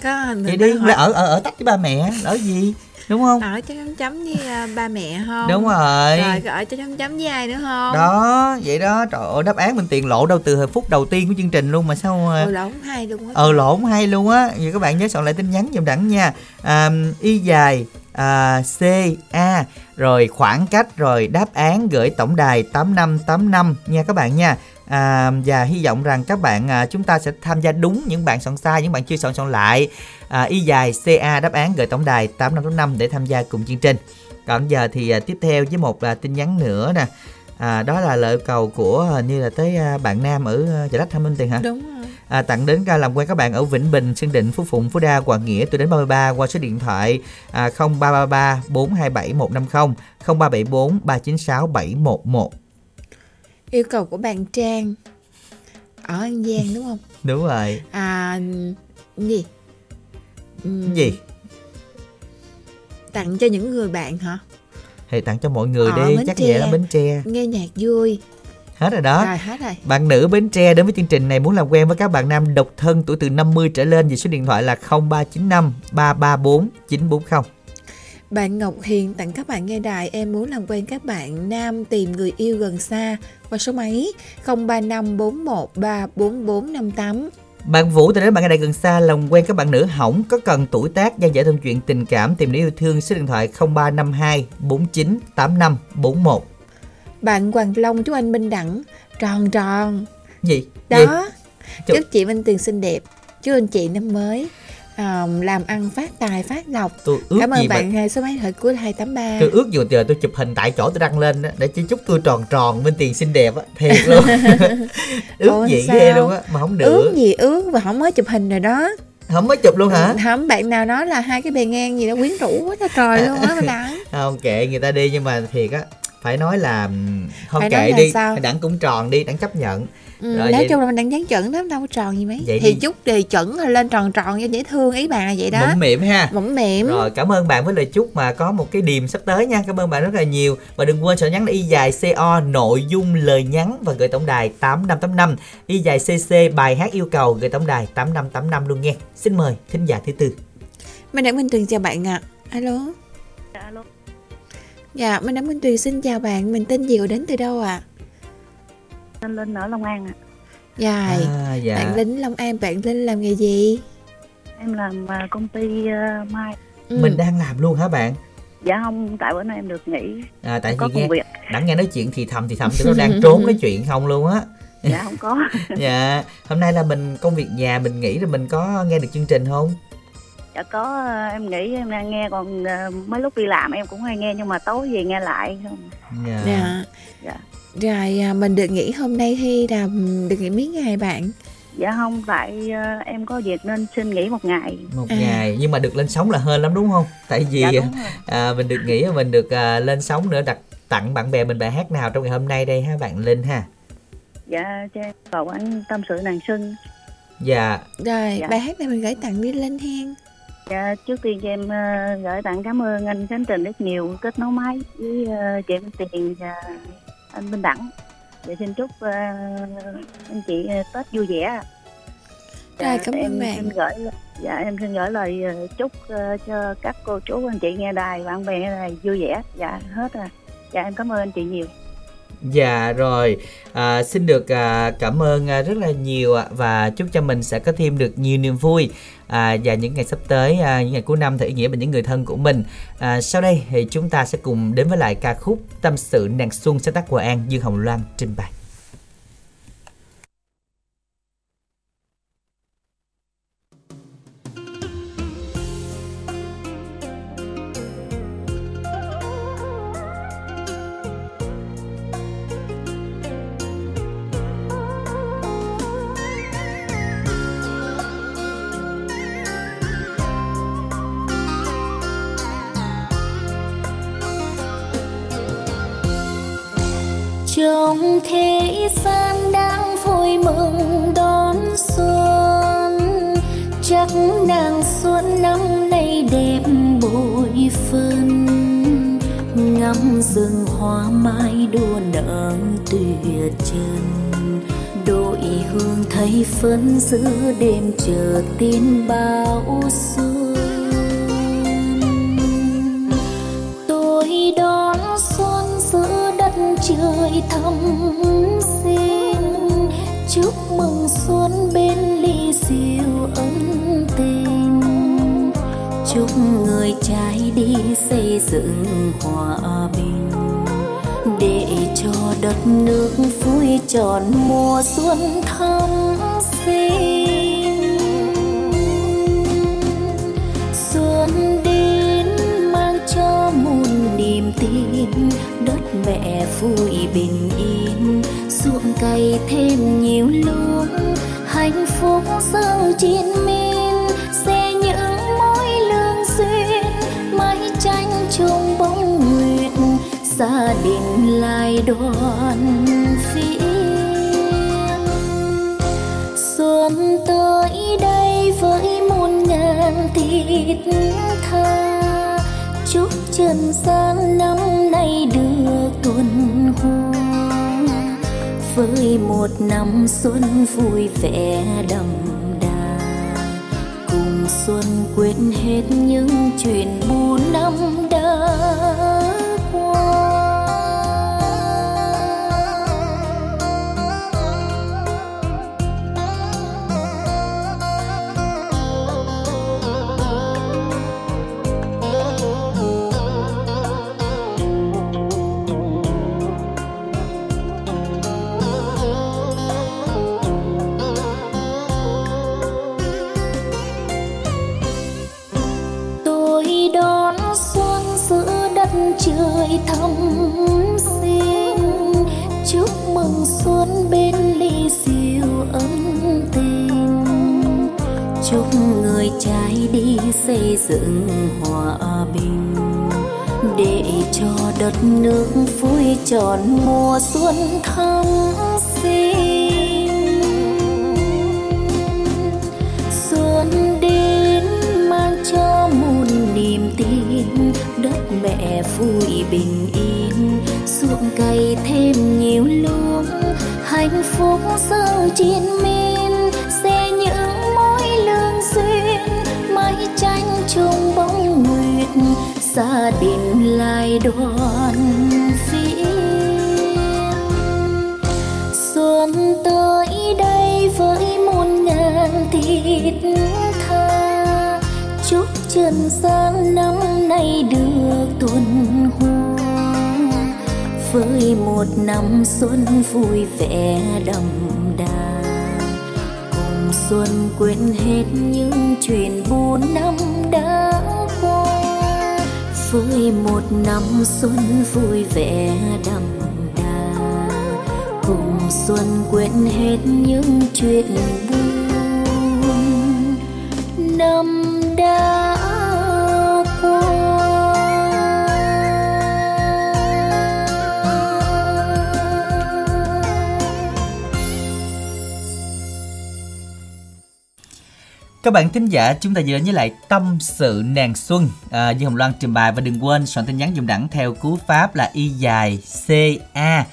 Có, vậy đi hỏi... là ở ở ở tách với ba mẹ ở gì đúng không, ở chấm chấm với ba mẹ không, đúng rồi, rồi ở chấm chấm với ai nữa không, đó vậy đó. Trời ơi, đáp án mình tiện lộ đâu từ phút đầu tiên của chương trình luôn mà sao ừ, lộn hay luôn á, ờ lộn hay luôn á. Vậy các bạn nhớ soạn lại tin nhắn giùm Đẳng nha, à, y dài à, c a rồi khoảng cách rồi đáp án gửi tổng đài tám năm tám năm nha các bạn nha. À, và hy vọng rằng các bạn à, chúng ta sẽ tham gia đúng, những bạn soạn sai, những bạn chưa soạn soạn lại à, y dài ca đáp án gửi tổng đài tám năm tám năm để tham gia cùng chương trình. Còn giờ thì à, tiếp theo với một à, tin nhắn nữa nè, à, đó là lời cầu của hình như là tới à, bạn nam ở Chợ Lách Thăm Minh Tiền hả? Đúng rồi. À, tặng đến làm quen các bạn ở Vĩnh Bình, Sơn Định, Phú Phụng, Phú Đa, Hoàng Nghĩa, Tôi Đến ba ba qua số điện thoại à, không ba ba ba bốn hai bảy một năm không, không ba bảy bốn ba chín sáu bảy một một. Yêu cầu của bạn Trang ở An Giang đúng không? Đúng rồi. À gì? Uhm, gì? Tặng cho những người bạn hả? Thì tặng cho mọi người ờ, đi, chắc vậy là Bến Tre. Nghe nhạc vui. Hết rồi đó. Rồi, hết rồi. Bạn nữ Bến Tre đến với chương trình này muốn làm quen với các bạn nam độc thân tuổi từ năm mươi trở lên thì số điện thoại là không ba chín năm ba ba bốn chín bốn không. Bạn Ngọc Hiền tặng các bạn nghe đài, em muốn làm quen các bạn nam tìm người yêu gần xa qua số máy không ba năm bốn một ba bốn bốn năm tám. Bạn Vũ từ đến bạn nghe đài gần xa làm quen các bạn nữ hỏng có cần tuổi tác gian dở thông chuyện tình cảm tìm đến yêu thương, số điện thoại không ba năm hai bốn chín tám năm bốn một. Bạn Hoàng Long chú anh Minh Đẳng tròn tròn gì đó gì? Chúc chị Minh Tuyền xinh đẹp, chúc anh chị năm mới À, làm ăn phát tài phát lộc. Tôi ước cảm ơn bạn mà... số máy thời cuối hai tám ba. Tôi ước dù giờ tôi chụp hình tại chỗ tôi đăng lên đó, để chỉ chúc tôi tròn tròn Minh Tiền xinh đẹp á, thiệt luôn. Ước gì ghê luôn á mà không được. Ước gì ước mà không mới chụp hình rồi đó. Không mới chụp luôn hả? Ừ, không, bạn nào nói là hai cái bề ngang gì đó quyến rũ quá trời luôn á mà. Không kệ người ta đi nhưng mà thiệt á, phải nói là không phải kệ là đi, sao? Đẳng cũng tròn đi, Đẳng chấp nhận. Ừ, nói vậy... chung là mình đang dán chuẩn lắm, đâu có tròn gì mấy vậy thì đi. Chúc đề chuẩn lên tròn tròn cho dễ thương, ý bạn là vậy đó, mũm mỉm ha, mũm mỉm. Rồi cảm ơn bạn với lời chúc mà có một cái điềm sắp tới nha, cảm ơn bạn rất là nhiều. Và đừng quên soạn nhắn y dài co nội dung lời nhắn và gửi tổng đài tám năm tám năm, y dài cc bài hát yêu cầu gửi tổng đài tám năm tám năm luôn nghe. Xin mời thính giả thứ tư. Mình đã Minh Tuyền chào bạn ạ. À. Alo. Dạ, alo. Dạ mình đã Minh Tuyền xin chào bạn, mình tên gì và đến từ đâu ạ? À? Anh Linh ở Long An ạ. À. Dạ. À, dạ. Bạn Linh Long An, bạn Linh làm nghề gì? Em làm công ty uh, mai. Ừ. Mình đang làm luôn hả bạn? Dạ không, tại bữa nay em được nghỉ. À tại vì nghe Đặng nghe nói chuyện thì thầm thì thầm chứ nó đang trốn cái chuyện không luôn á. Dạ không có. Dạ, hôm nay là mình công việc nhà mình nghỉ rồi, mình có nghe được chương trình không? Dạ có, em nghĩ em đang nghe, còn mấy lúc đi làm em cũng hay nghe nhưng mà tối về nghe lại không. Dạ. Dạ. Dạ. Rồi mình được nghỉ hôm nay hay là được nghỉ mấy ngày bạn? Dạ không, tại uh, em có việc nên xin nghỉ một ngày. Một à. ngày, nhưng mà được lên sóng là hên lắm đúng không? Tại vì dạ, à, mình được nghỉ, mình được à, lên sóng nữa. Đặt tặng bạn bè mình bài hát nào trong ngày hôm nay đây ha bạn Linh ha? Dạ, cho em vào anh Tâm Sự Nàng Sinh. Dạ. Rồi, dạ. bài hát này mình gửi tặng đi Linh hen. Dạ, trước tiên cho em uh, gửi tặng cảm ơn anh Khánh Trình rất nhiều, kết nối máy với uh, chị Minh Tiền và anh Minh Đẳng. Để xin chúc uh, anh chị uh, Tết vui vẻ. Dạ, rồi, cảm ơn bạn. Xin gửi, dạ, em xin gửi lời uh, chúc uh, cho các cô chú, anh chị nghe đài, bạn bè nghe đài vui vẻ. Dạ, hết rồi. Dạ, em cảm ơn anh chị nhiều. Dạ rồi, à, xin được à, cảm ơn à, rất là nhiều à, và chúc cho mình sẽ có thêm được nhiều niềm vui à, và những ngày sắp tới, à, những ngày cuối năm thì ý nghĩa về những người thân của mình. À, sau đây thì chúng ta sẽ cùng đến với lại ca khúc Tâm Sự Nàng Xuân sáng tác Hoà An, Dương Hồng Loan trình bày. Trong thế gian đang vui mừng đón xuân, chắc nàng xuân năm nay đẹp bội phân, ngắm rừng hoa mai đua nở tuyệt trần, đội hương thấy phấn giữa đêm chờ tin bão xuân. Tôi đón xuân giữa đất trời thắm xinh, chúc mừng xuân bên ly rượu ân tình, chúc người trai đi xây dựng hòa bình, để cho đất nước vui tròn mùa xuân thắm xinh. Xuân đến mang cho muôn niềm tin, đất mẹ vui bình yên, ruộng cày thêm nhiều lúa, hạnh phúc giăng trên min, sẽ những mối lương duyên, mái tranh trong bóng nguyệt, gia đình lại đoàn viên. Xuân tới đây với muôn ngàn thiết tha, chúc trần gian năm nay được tuần hoa, với một năm xuân vui vẻ đậm đà, cùng xuân quên hết những chuyện buồn năm đã qua. Trời thắm xinh, chúc mừng xuân bên ly rượu ấm tình, chúc người trai đi xây dựng hòa bình, để cho đất nước vui tròn mùa xuân thắm xinh. Xuân đến mang cho muôn niềm tin, đất mẹ vui bình yên, ruộng cày thêm nhiều lúa, hạnh phúc giăng trên min, sẽ những mối lương duyên, mái tranh trong bóng nguyệt, gia đình lại đoàn viên. Xuân tới đây với muôn ngàn thiết tha, chúc trần gian năm nay được tuần hoa, với một năm xuân vui vẻ đậm đà, cùng xuân quên hết những chuyện buồn năm đã qua, với một năm xuân vui vẻ đậm đà, cùng xuân quên hết những chuyện buồn. năm đã qua. Các bạn thính giả, chúng ta vừa đến với lại Tâm sự nàng xuân. À, Dương Hồng Loan trình bày và đừng quên soạn tin nhắn dùng đẳng theo cú pháp là y dài ca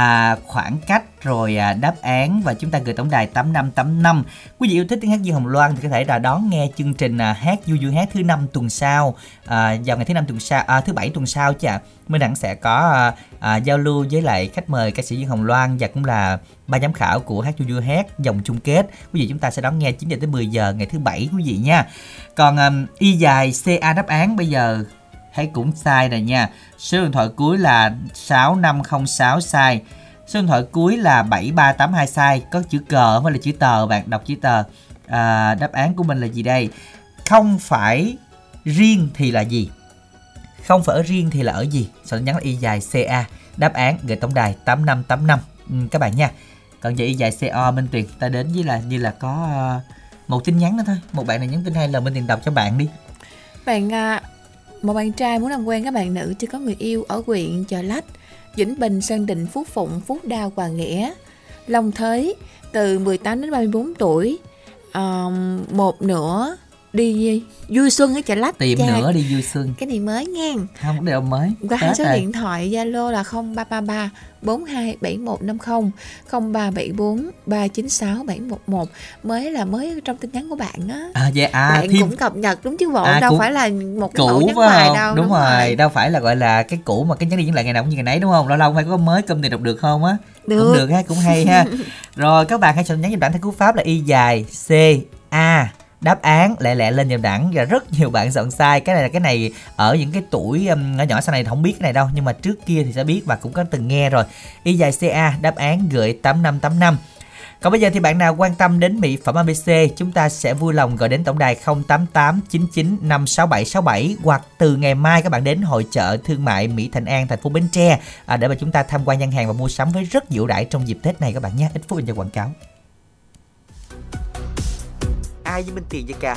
à, khoảng cách rồi à, đáp án và chúng ta gửi tổng đài tám năm tám năm. Quý vị yêu thích tiếng hát Dương Hồng Loan thì có thể là đón nghe chương trình à, hát vui vui hát thứ năm tuần sau à, vào ngày thứ năm tuần sau à, thứ bảy tuần sau chứ ạ. À, Minh Đẳng sẽ có à, à, giao lưu với lại khách mời ca sĩ Dương Hồng Loan và cũng là ba giám khảo của hát vui vui hát vòng chung kết. Quý vị chúng ta sẽ đón nghe chín giờ tới mười giờ ngày thứ bảy quý vị nha. Còn à, y dài ca đáp án bây giờ thấy cũng sai rồi nha. Số điện thoại cuối là sáu năm không sáu sai. Số điện thoại cuối là bảy ba tám hai sai. Có chữ cờ hay là chữ tờ, bạn đọc chữ tờ. À, đáp án của mình là gì đây? Không phải riêng thì là gì? Không phải ở riêng thì là ở gì? Sau đó nhắn là y dài ca. Đáp án gửi tổng đài tám năm tám năm ừ, các bạn nha. Còn vậy y dài co Minh Tuyền ta đến với là như là có một tin nhắn nữa thôi. Một bạn này nhắn tin hay là Minh Tuyền đọc cho bạn đi. Bạn à... một bạn trai muốn làm quen các bạn nữ chưa có người yêu ở huyện Chợ Lách, Vĩnh Bình, Sơn Định, Phú Phụng, Phú Đao, Hòa Nghĩa, Long Thới, từ mười tám đến ba mươi tư tuổi. Uh, một nửa đi vui xuân ở Chợ Lách. Tiệm Chà, nửa đi vui xuân. Cái này mới nghe. Không, cái điều mới. Qua Tết số à. Điện thoại Zalo là không ba ba ba bốn hai bảy một năm không, không ba bảy bốn ba chín sáu bảy một một. Mới là mới trong tin nhắn của bạn á. À dạ à, bạn thêm... cũng cập nhật đúng chứ bộ, à, đâu cũ... phải là một cái mẫu nhắn hoài đâu. Đúng, đúng rồi. rồi, đâu phải là gọi là cái cũ mà cái nhắn đi nhắn lại ngày nào cũng như ngày nấy đúng không? Lâu lâu phải có mới cơm thì đọc được không á? Được. Cũng được ha, cũng hay ha. Rồi các bạn hãy soạn nhắn giùm Đẳng theo cú pháp là y dài ca. Đáp án lẹ lẹ lên nhầm Đẳng. Và rất nhiều bạn soạn sai. Cái này là cái này ở những cái tuổi nhỏ nhỏ sau này không biết cái này đâu, nhưng mà trước kia thì sẽ biết và cũng có từng nghe rồi. Y dài ca, đáp án gửi tám năm tám năm. Còn bây giờ thì bạn nào quan tâm đến mỹ phẩm a bê xê, chúng ta sẽ vui lòng gọi đến tổng đài không tám tám chín chín năm sáu bảy sáu bảy. Hoặc từ ngày mai các bạn đến hội chợ thương mại Mỹ Thạnh An, thành phố Bến Tre à, để mà chúng ta tham quan gian hàng và mua sắm với rất ưu đãi trong dịp Tết này các bạn nhé. Ít phút dành cho quảng cáo. Ai với Minh Tiền vậy kìa?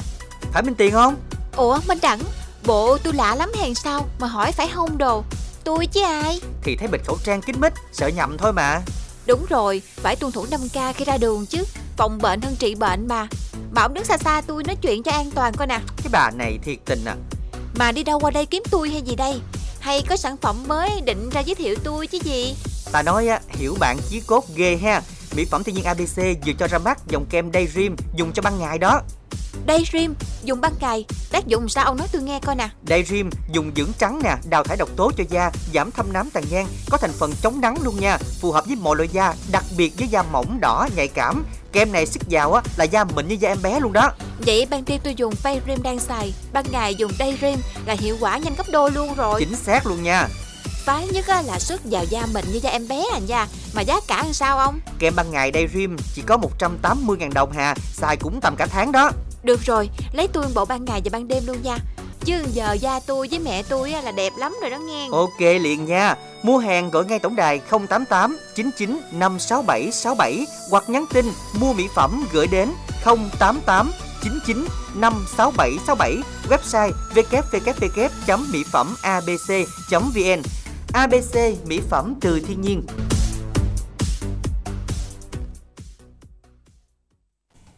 Phải Minh Tiền không? Ủa Minh Đẳng, bộ tôi lạ lắm hèn sao mà hỏi phải không đồ? Tôi chứ ai? Thì thấy bịch khẩu trang kín mít, sợ nhầm thôi mà. Đúng rồi, phải tuân thủ năm ca khi ra đường chứ. Phòng bệnh hơn trị bệnh mà. Mà ông đứng xa xa tôi nói chuyện cho an toàn coi nè. Cái bà này thiệt tình à. Mà đi đâu qua đây kiếm tôi hay gì đây? Hay có sản phẩm mới định ra giới thiệu tôi chứ gì? Ta nói á, hiểu bạn chí cốt ghê ha. Mỹ phẩm Thiên Nhiên a bê xê vừa cho ra mắt dòng kem Daydream dùng cho ban ngày đó. Daydream dùng ban ngày, tác dụng sao ông nói tôi nghe coi nè. Daydream dùng dưỡng trắng nè, đào thải độc tố cho da, giảm thâm nám tàn nhang, có thành phần chống nắng luôn nha, phù hợp với mọi loại da, đặc biệt với da mỏng, đỏ, nhạy cảm. Kem này xịt vào á là da mịn như da em bé luôn đó. Vậy ban đêm tôi dùng Daydream đang xài, ban ngày dùng Daydream là hiệu quả nhanh gấp đôi luôn rồi. Chính xác luôn nha. Phái nhất là sức vào da mình như da em bé à nha. Mà giá cả làm sao ông? Kem ban ngày Daydream chỉ có một trăm tám mươi nghìn đồng hà. Xài cũng tầm cả tháng đó. Được rồi, lấy tôi bộ ban ngày và ban đêm luôn nha. Chứ giờ da tôi với mẹ tôi là đẹp lắm rồi đó nghe. Ok liền nha. Mua hàng gọi ngay tổng đài không tám tám chín chín năm sáu bảy sáu bảy. Hoặc nhắn tin mua mỹ phẩm gửi đến không tám tám chín chín năm sáu bảy sáu bảy. Website w w w chấm mỹ phẩm a b c chấm v n. a bê xê mỹ phẩm từ thiên nhiên.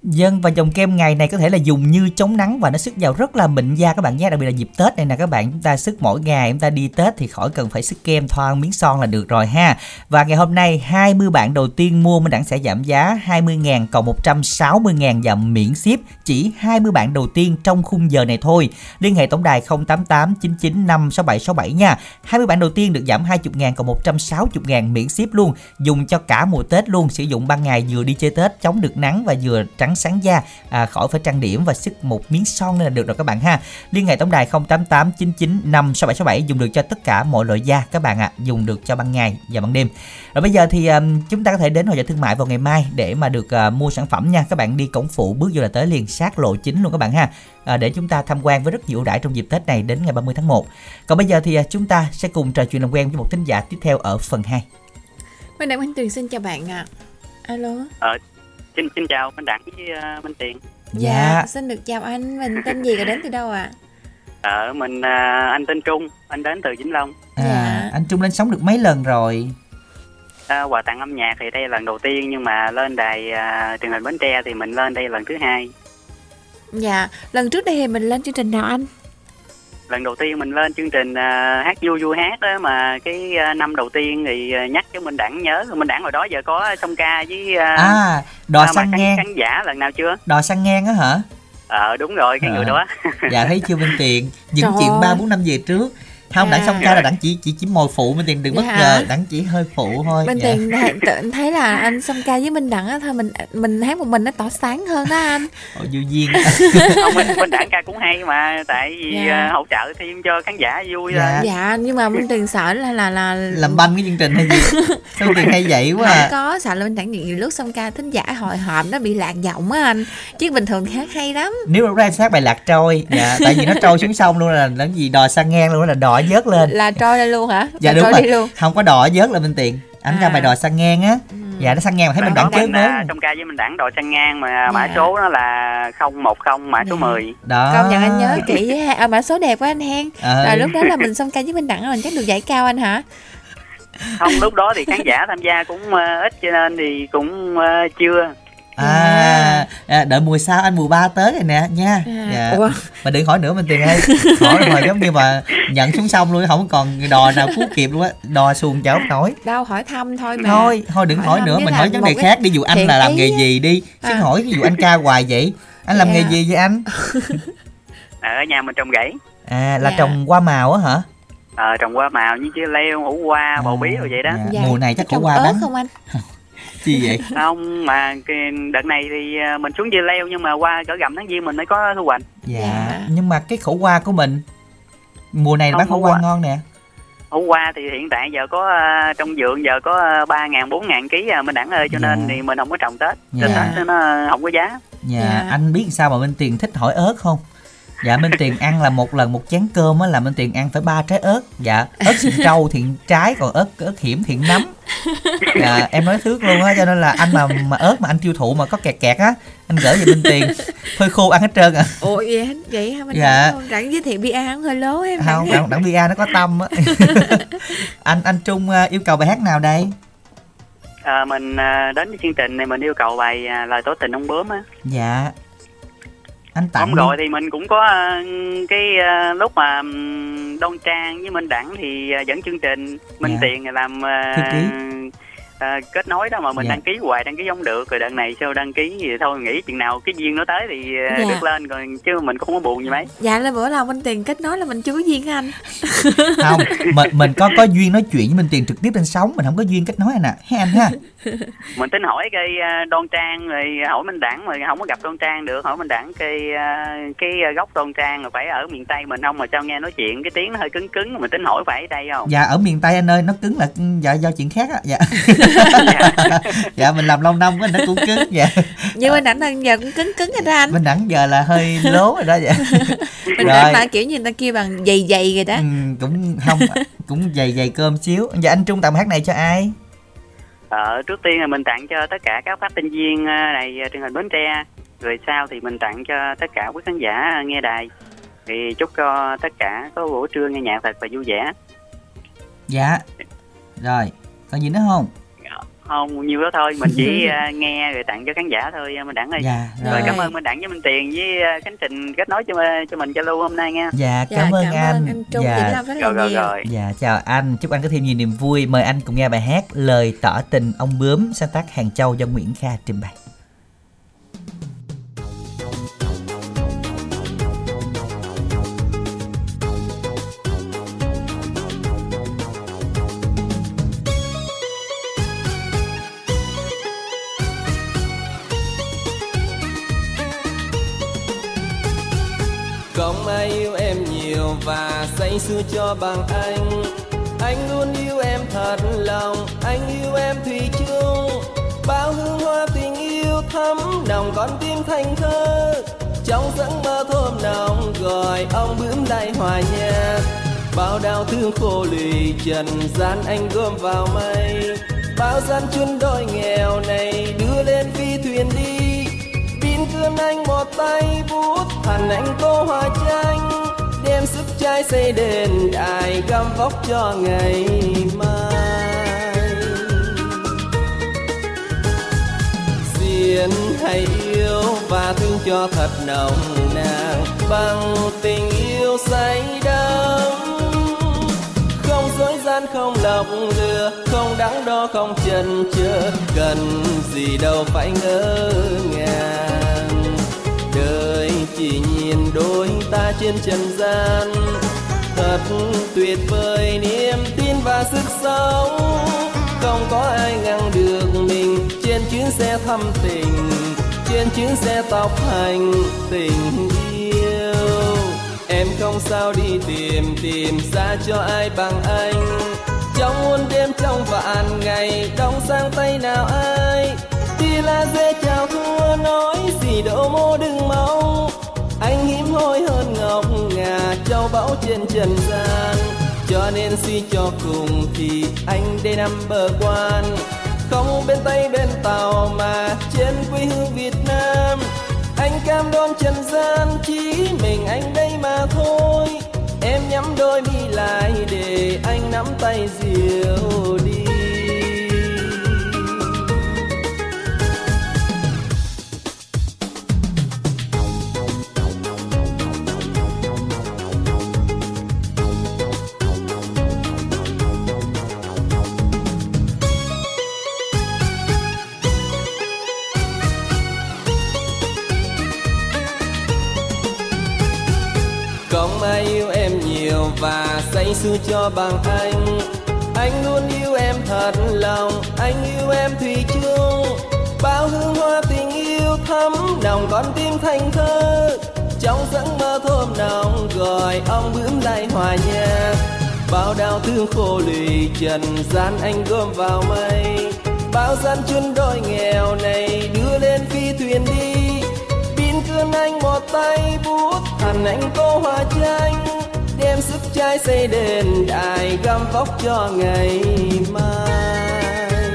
Dân và dòng kem ngày này có thể là dùng như chống nắng và nó sức vào rất là mịn da các bạn nhé. Đặc biệt là dịp Tết này nè các bạn, chúng ta sức mỗi ngày, chúng ta đi Tết thì khỏi cần phải sức kem, thoa miếng son là được rồi ha. Và ngày hôm nay hai mươi bạn đầu tiên mua Minh Đẳng sẽ giảm giá hai mươi nghìn còn một trăm sáu mươi nghìn và miễn ship. Chỉ hai mươi bạn đầu tiên trong khung giờ này thôi. Liên hệ tổng đài không tám tám chín chín năm sáu bảy sáu bảy nha. hai mươi bạn đầu tiên được giảm hai mươi nghìn còn một trăm sáu mươi nghìn miễn ship luôn. Dùng cho cả mùa Tết luôn, sử dụng ban ngày vừa đi chơi Tết chống được nắng và vừa trắng sáng da à, khỏi phải trang điểm và sức một miếng son nên là được rồi các bạn ha. Liên hệ tổng đài không tám tám chín chín năm sáu bảy sáu bảy dùng được cho tất cả mọi loại da các bạn ạ, à, dùng được cho ban ngày và ban đêm. Rồi bây giờ thì um, chúng ta có thể đến hội chợ thương mại vào ngày mai để mà được uh, mua sản phẩm nha. Các bạn đi cổng phụ bước vô là tới liền sát lộ chính luôn các bạn ha. À, để chúng ta tham quan với rất nhiều ưu đãi trong dịp Tết này đến ngày ba mươi tháng một. Còn bây giờ thì uh, chúng ta sẽ cùng trò chuyện làm quen với một thính giả tiếp theo ở phần hai. Mình Đặng Minh Tuyền xin chào bạn ạ. À. Alo. Ờ. Xin, xin chào Minh Đẳng với uh, Minh Tiền. Dạ, dạ. Xin được chào anh, mình tên gì và đến từ đâu ạ? À? Ờ, mình anh tên Trung, anh đến từ Vĩnh Long. À, dạ. Anh Trung lên sóng được mấy lần rồi? À, quà tặng âm nhạc thì đây là lần đầu tiên, nhưng mà lên đài à, truyền hình Bến Tre thì mình lên đây lần thứ hai. Dạ, lần trước đây thì mình lên chương trình nào anh? Lần đầu tiên mình lên chương trình à, hát vui vui hát đó, mà cái à, năm đầu tiên thì à, nhắc cho mình đẳng nhớ, mình đẳng hồi đó giờ có song ca với à, à, đò à, sang ngang khán giả lần nào chưa? Đò sang ngang á hả? Ờ đúng rồi, cái à, người đó. Dạ thấy chưa Minh Tiền, những trời chuyện ba bốn năm về trước. Không, đẳng song ca là đẳng chỉ chỉ chỉ mồi phụ Minh Tiền, đừng dạ bất ngờ, đẳng chỉ hơi phụ thôi. Minh dạ. Tiền tự thấy là anh song ca với Minh Đẳng á thôi, mình mình hát một mình nó tỏ sáng hơn đó anh. Ồ vô duyên. Không, Minh Minh Đẳng ca cũng hay mà, tại vì dạ. hỗ trợ thêm cho khán giả vui thôi. Dạ. dạ, nhưng mà Minh Tiền sợ là là là làm banh cái chương trình hay gì. Sao Minh Tiền hay vậy quá à. Không có, sợ là Minh Đẳng nhiều lúc song ca thính giả hồi hộp nó bị lạc giọng á anh. Chứ bình thường thì hát hay lắm. Nếu lúc đó em hát bài Lạc Trôi, dạ, tại vì nó trôi xuống sông luôn, là làm gì đò sang ngang luôn, là đò dớt lên là trôi ra luôn hả? Dạ đúng rồi luôn. Không có đò dớt lên Minh Tiền, ảnh ra à. bài đò sang ngang á. Ừ. Dạ nó sang ngang mà thấy mình đẳng chế mới. Trong ca với mình đẳng đò sang ngang mà dạ. mã số nó là không một không mã dạ. số mười. Đó. Công nhận anh nhớ kỹ với à, mã số đẹp quá anh hen. À. Rồi lúc đó là mình song ca với mình đẳng rồi chắc được giải cao anh hả? Không, lúc đó thì khán giả tham gia cũng uh, ít cho nên thì cũng uh, chưa. À, à đợi mùa sau anh mùa ba tới rồi nè nha. Dạ. Ủa? Mà đừng hỏi nữa Minh Tiền ơi, hỏi rồi mà giống như mà nhận xuống sông luôn, không còn đò nào cứu kịp luôn á, đò xuồng chở nổi. Đâu hỏi thăm thôi mà. Thôi, thôi đừng hỏi, hỏi nữa, mình hỏi vấn đề khác đi, dù anh là làm nghề gì đi, chứ à. hỏi ví dụ anh ca hoài vậy. Anh làm yeah. nghề gì vậy anh? Ở nhà mình trồng rẫy. À là yeah. trồng hoa màu á hả? Ờ trồng hoa màu như chứ leo, ủ hoa, à, bầu bí rồi vậy đó. Dạ. Dạ. Mùa này chắc có hoa bắn không anh? Gì vậy? Không, mà đợt này thì mình xuống dưa leo, nhưng mà qua cỡ gầm tháng Giêng mình mới có thu hoạch. Dạ, nhưng mà cái khổ hoa của mình mùa này bán khổ hoa ngon nè. Khổ hoa thì hiện tại giờ có trong vườn giờ có ba ngàn, bốn ngàn ký à Minh Đẳng ơi, cho dạ. nên thì mình không có trồng Tết, dạ. Tết nó không có giá. Dạ, dạ. Anh biết sao mà Minh Tiền thích hỏi ớt không? Dạ Minh Tiền ăn là một lần một chén cơm á, là Minh Tiền ăn phải ba trái ớt. Dạ, ớt sừng trâu thì trái, còn ớt ớt hiểm thì nấm. Dạ, em nói thước luôn á, cho nên là anh mà mà ớt mà anh tiêu thụ mà có kẹt kẹt á, anh gửi về Minh Tiền phơi khô ăn hết trơn à. Ủa vậy hết vậy hả Minh? Dạ. Đặng giới thiệu bia không hơi lố em. Không, đặng, đặng bia nó có tâm á. Anh anh Trung yêu cầu bài hát nào đây? À, mình đến với chương trình này mình yêu cầu bài Lời Tỏ Tình Ông Bướm á. Dạ. Anh tặng rồi thì mình cũng có cái uh, lúc mà Đông Trang với Minh Đẳng thì uh, dẫn chương trình Minh dạ. Tiền làm uh, uh, kết nối đó mà mình dạ. đăng ký hoài, đăng ký không được, rồi đợt này sao đăng ký thì thôi nghĩ chừng nào cái duyên nó tới thì uh, dạ. được lên, còn chứ mình cũng không có buồn gì mấy. Dạ là bữa nào Minh Tiền kết nối là mình chưa có duyên anh. Không, mình mình có có duyên nói chuyện với Minh Tiền trực tiếp trên sóng, mình không có duyên kết nối anh ạ, à. Hay anh ha. Mình tính hỏi cái Đoan Trang rồi hỏi Minh Đẳng, mà không có gặp Đoan Trang được, hỏi Minh Đẳng cái cái gốc Đoan Trang rồi phải ở miền Tây mình không, mà sao nghe nói chuyện cái tiếng nó hơi cứng cứng, mình tính hỏi phải ở đây không? Dạ ở miền Tây anh ơi, nó cứng là dạ, do chuyện khác á. Dạ. Dạ. Dạ mình làm lâu năm á nó cũng cứng dạ. Nhưng Minh Đẳng giờ cũng cứng cứng rồi đó anh. Minh Đẳng giờ là hơi lố rồi đó dạ. Minh Đẳng là kiểu như người ta kia bằng dày dày rồi đó. Ừ, cũng không cũng dày dày cơm xíu. Dạ anh Trung tặng hát này cho ai? Ờ, trước tiên là mình tặng cho tất cả các phát thanh viên này truyền hình Bến Tre, rồi sau thì mình tặng cho tất cả quý khán giả nghe đài, thì chúc cho tất cả có buổi trưa nghe nhạc thật và vui vẻ. Dạ rồi còn gì nữa không? Không nhiều đó thôi, mình chỉ nghe rồi tặng cho khán giả thôi Minh Đẳng ơi. Dạ, rồi. Rồi cảm ơn Minh Đẳng với Minh Tiền với Khánh Trình kết nối cho cho mình giao lưu hôm nay nha. Dạ cảm, dạ, cảm ơn cảm anh. Em Trung dạ. Làm rất là rồi, rồi, rồi. Dạ chào anh, chúc anh có thêm nhiều niềm vui. Mời anh cùng nghe bài hát Lời Tỏ Tình Ông Bướm sáng tác Hàn Châu do Nguyễn Kha trình bày. Công ai yêu em nhiều và say sưa cho bằng anh. Anh luôn yêu em thật lòng, anh yêu em thủy chung. Bao hương hoa tình yêu thắm nồng con tim thành thơ. Trong giấc mơ thơm nồng gọi ông bướm lại hòa nhạc. Bao đau thương khô lụy trần gian anh gom vào mây. Bao gian chun đôi nghèo này đưa lên phi thuyền đi. thương anh một tay bút thần anh tô hoa tranh, đem sức trai xây đền đài gom vóc cho ngày mai. Duyên hãy yêu và thương cho thật nồng nàn bằng tình yêu say đắm, không dối gian không lọc lừa, không đắn đo không chần chừ, cần gì đâu phải ngỡ ngàng. Đời chỉ nhìn đôi ta trên trần gian, thật tuyệt vời niềm tin và sức sống, không có ai ngăn được mình trên chuyến xe thăm tình, trên chuyến xe tóc hành tình yêu. Em không sao đi tìm, tìm ra cho ai bằng anh, trong muôn đêm trong vạn ngày đông sang tay nào ai. Thì là dễ chào thua nói gì đổ mô đừng máu, anh hiếm hoi hơn ngọc ngà châu bão trên trần gian. Cho nên suy cho cùng thì anh đây nằm bờ quan, không bên Tây bên Tàu mà trên quê hương Việt Nam. Anh cam đoan trần gian chỉ mình anh đây mà thôi, em nhắm đôi mi lại để anh nắm tay dìu đi. Không ai yêu em nhiều và say sưa cho bằng anh, anh luôn yêu em thật lòng, anh yêu em thủy chung. Bao hương hoa tình yêu thắm nồng con tim thành thơ, trong giấc mơ thơm nồng gọi ông bướm lại hòa nhạc. Bao đau thương khô lụy trần gian anh gom vào mây, bao gian chân đôi nghèo này đưa lên phi thuyền đi. Thương anh một tay bút thần anh tô hoa tranh, đem sức trai xây đền đài gom vóc cho ngày mai.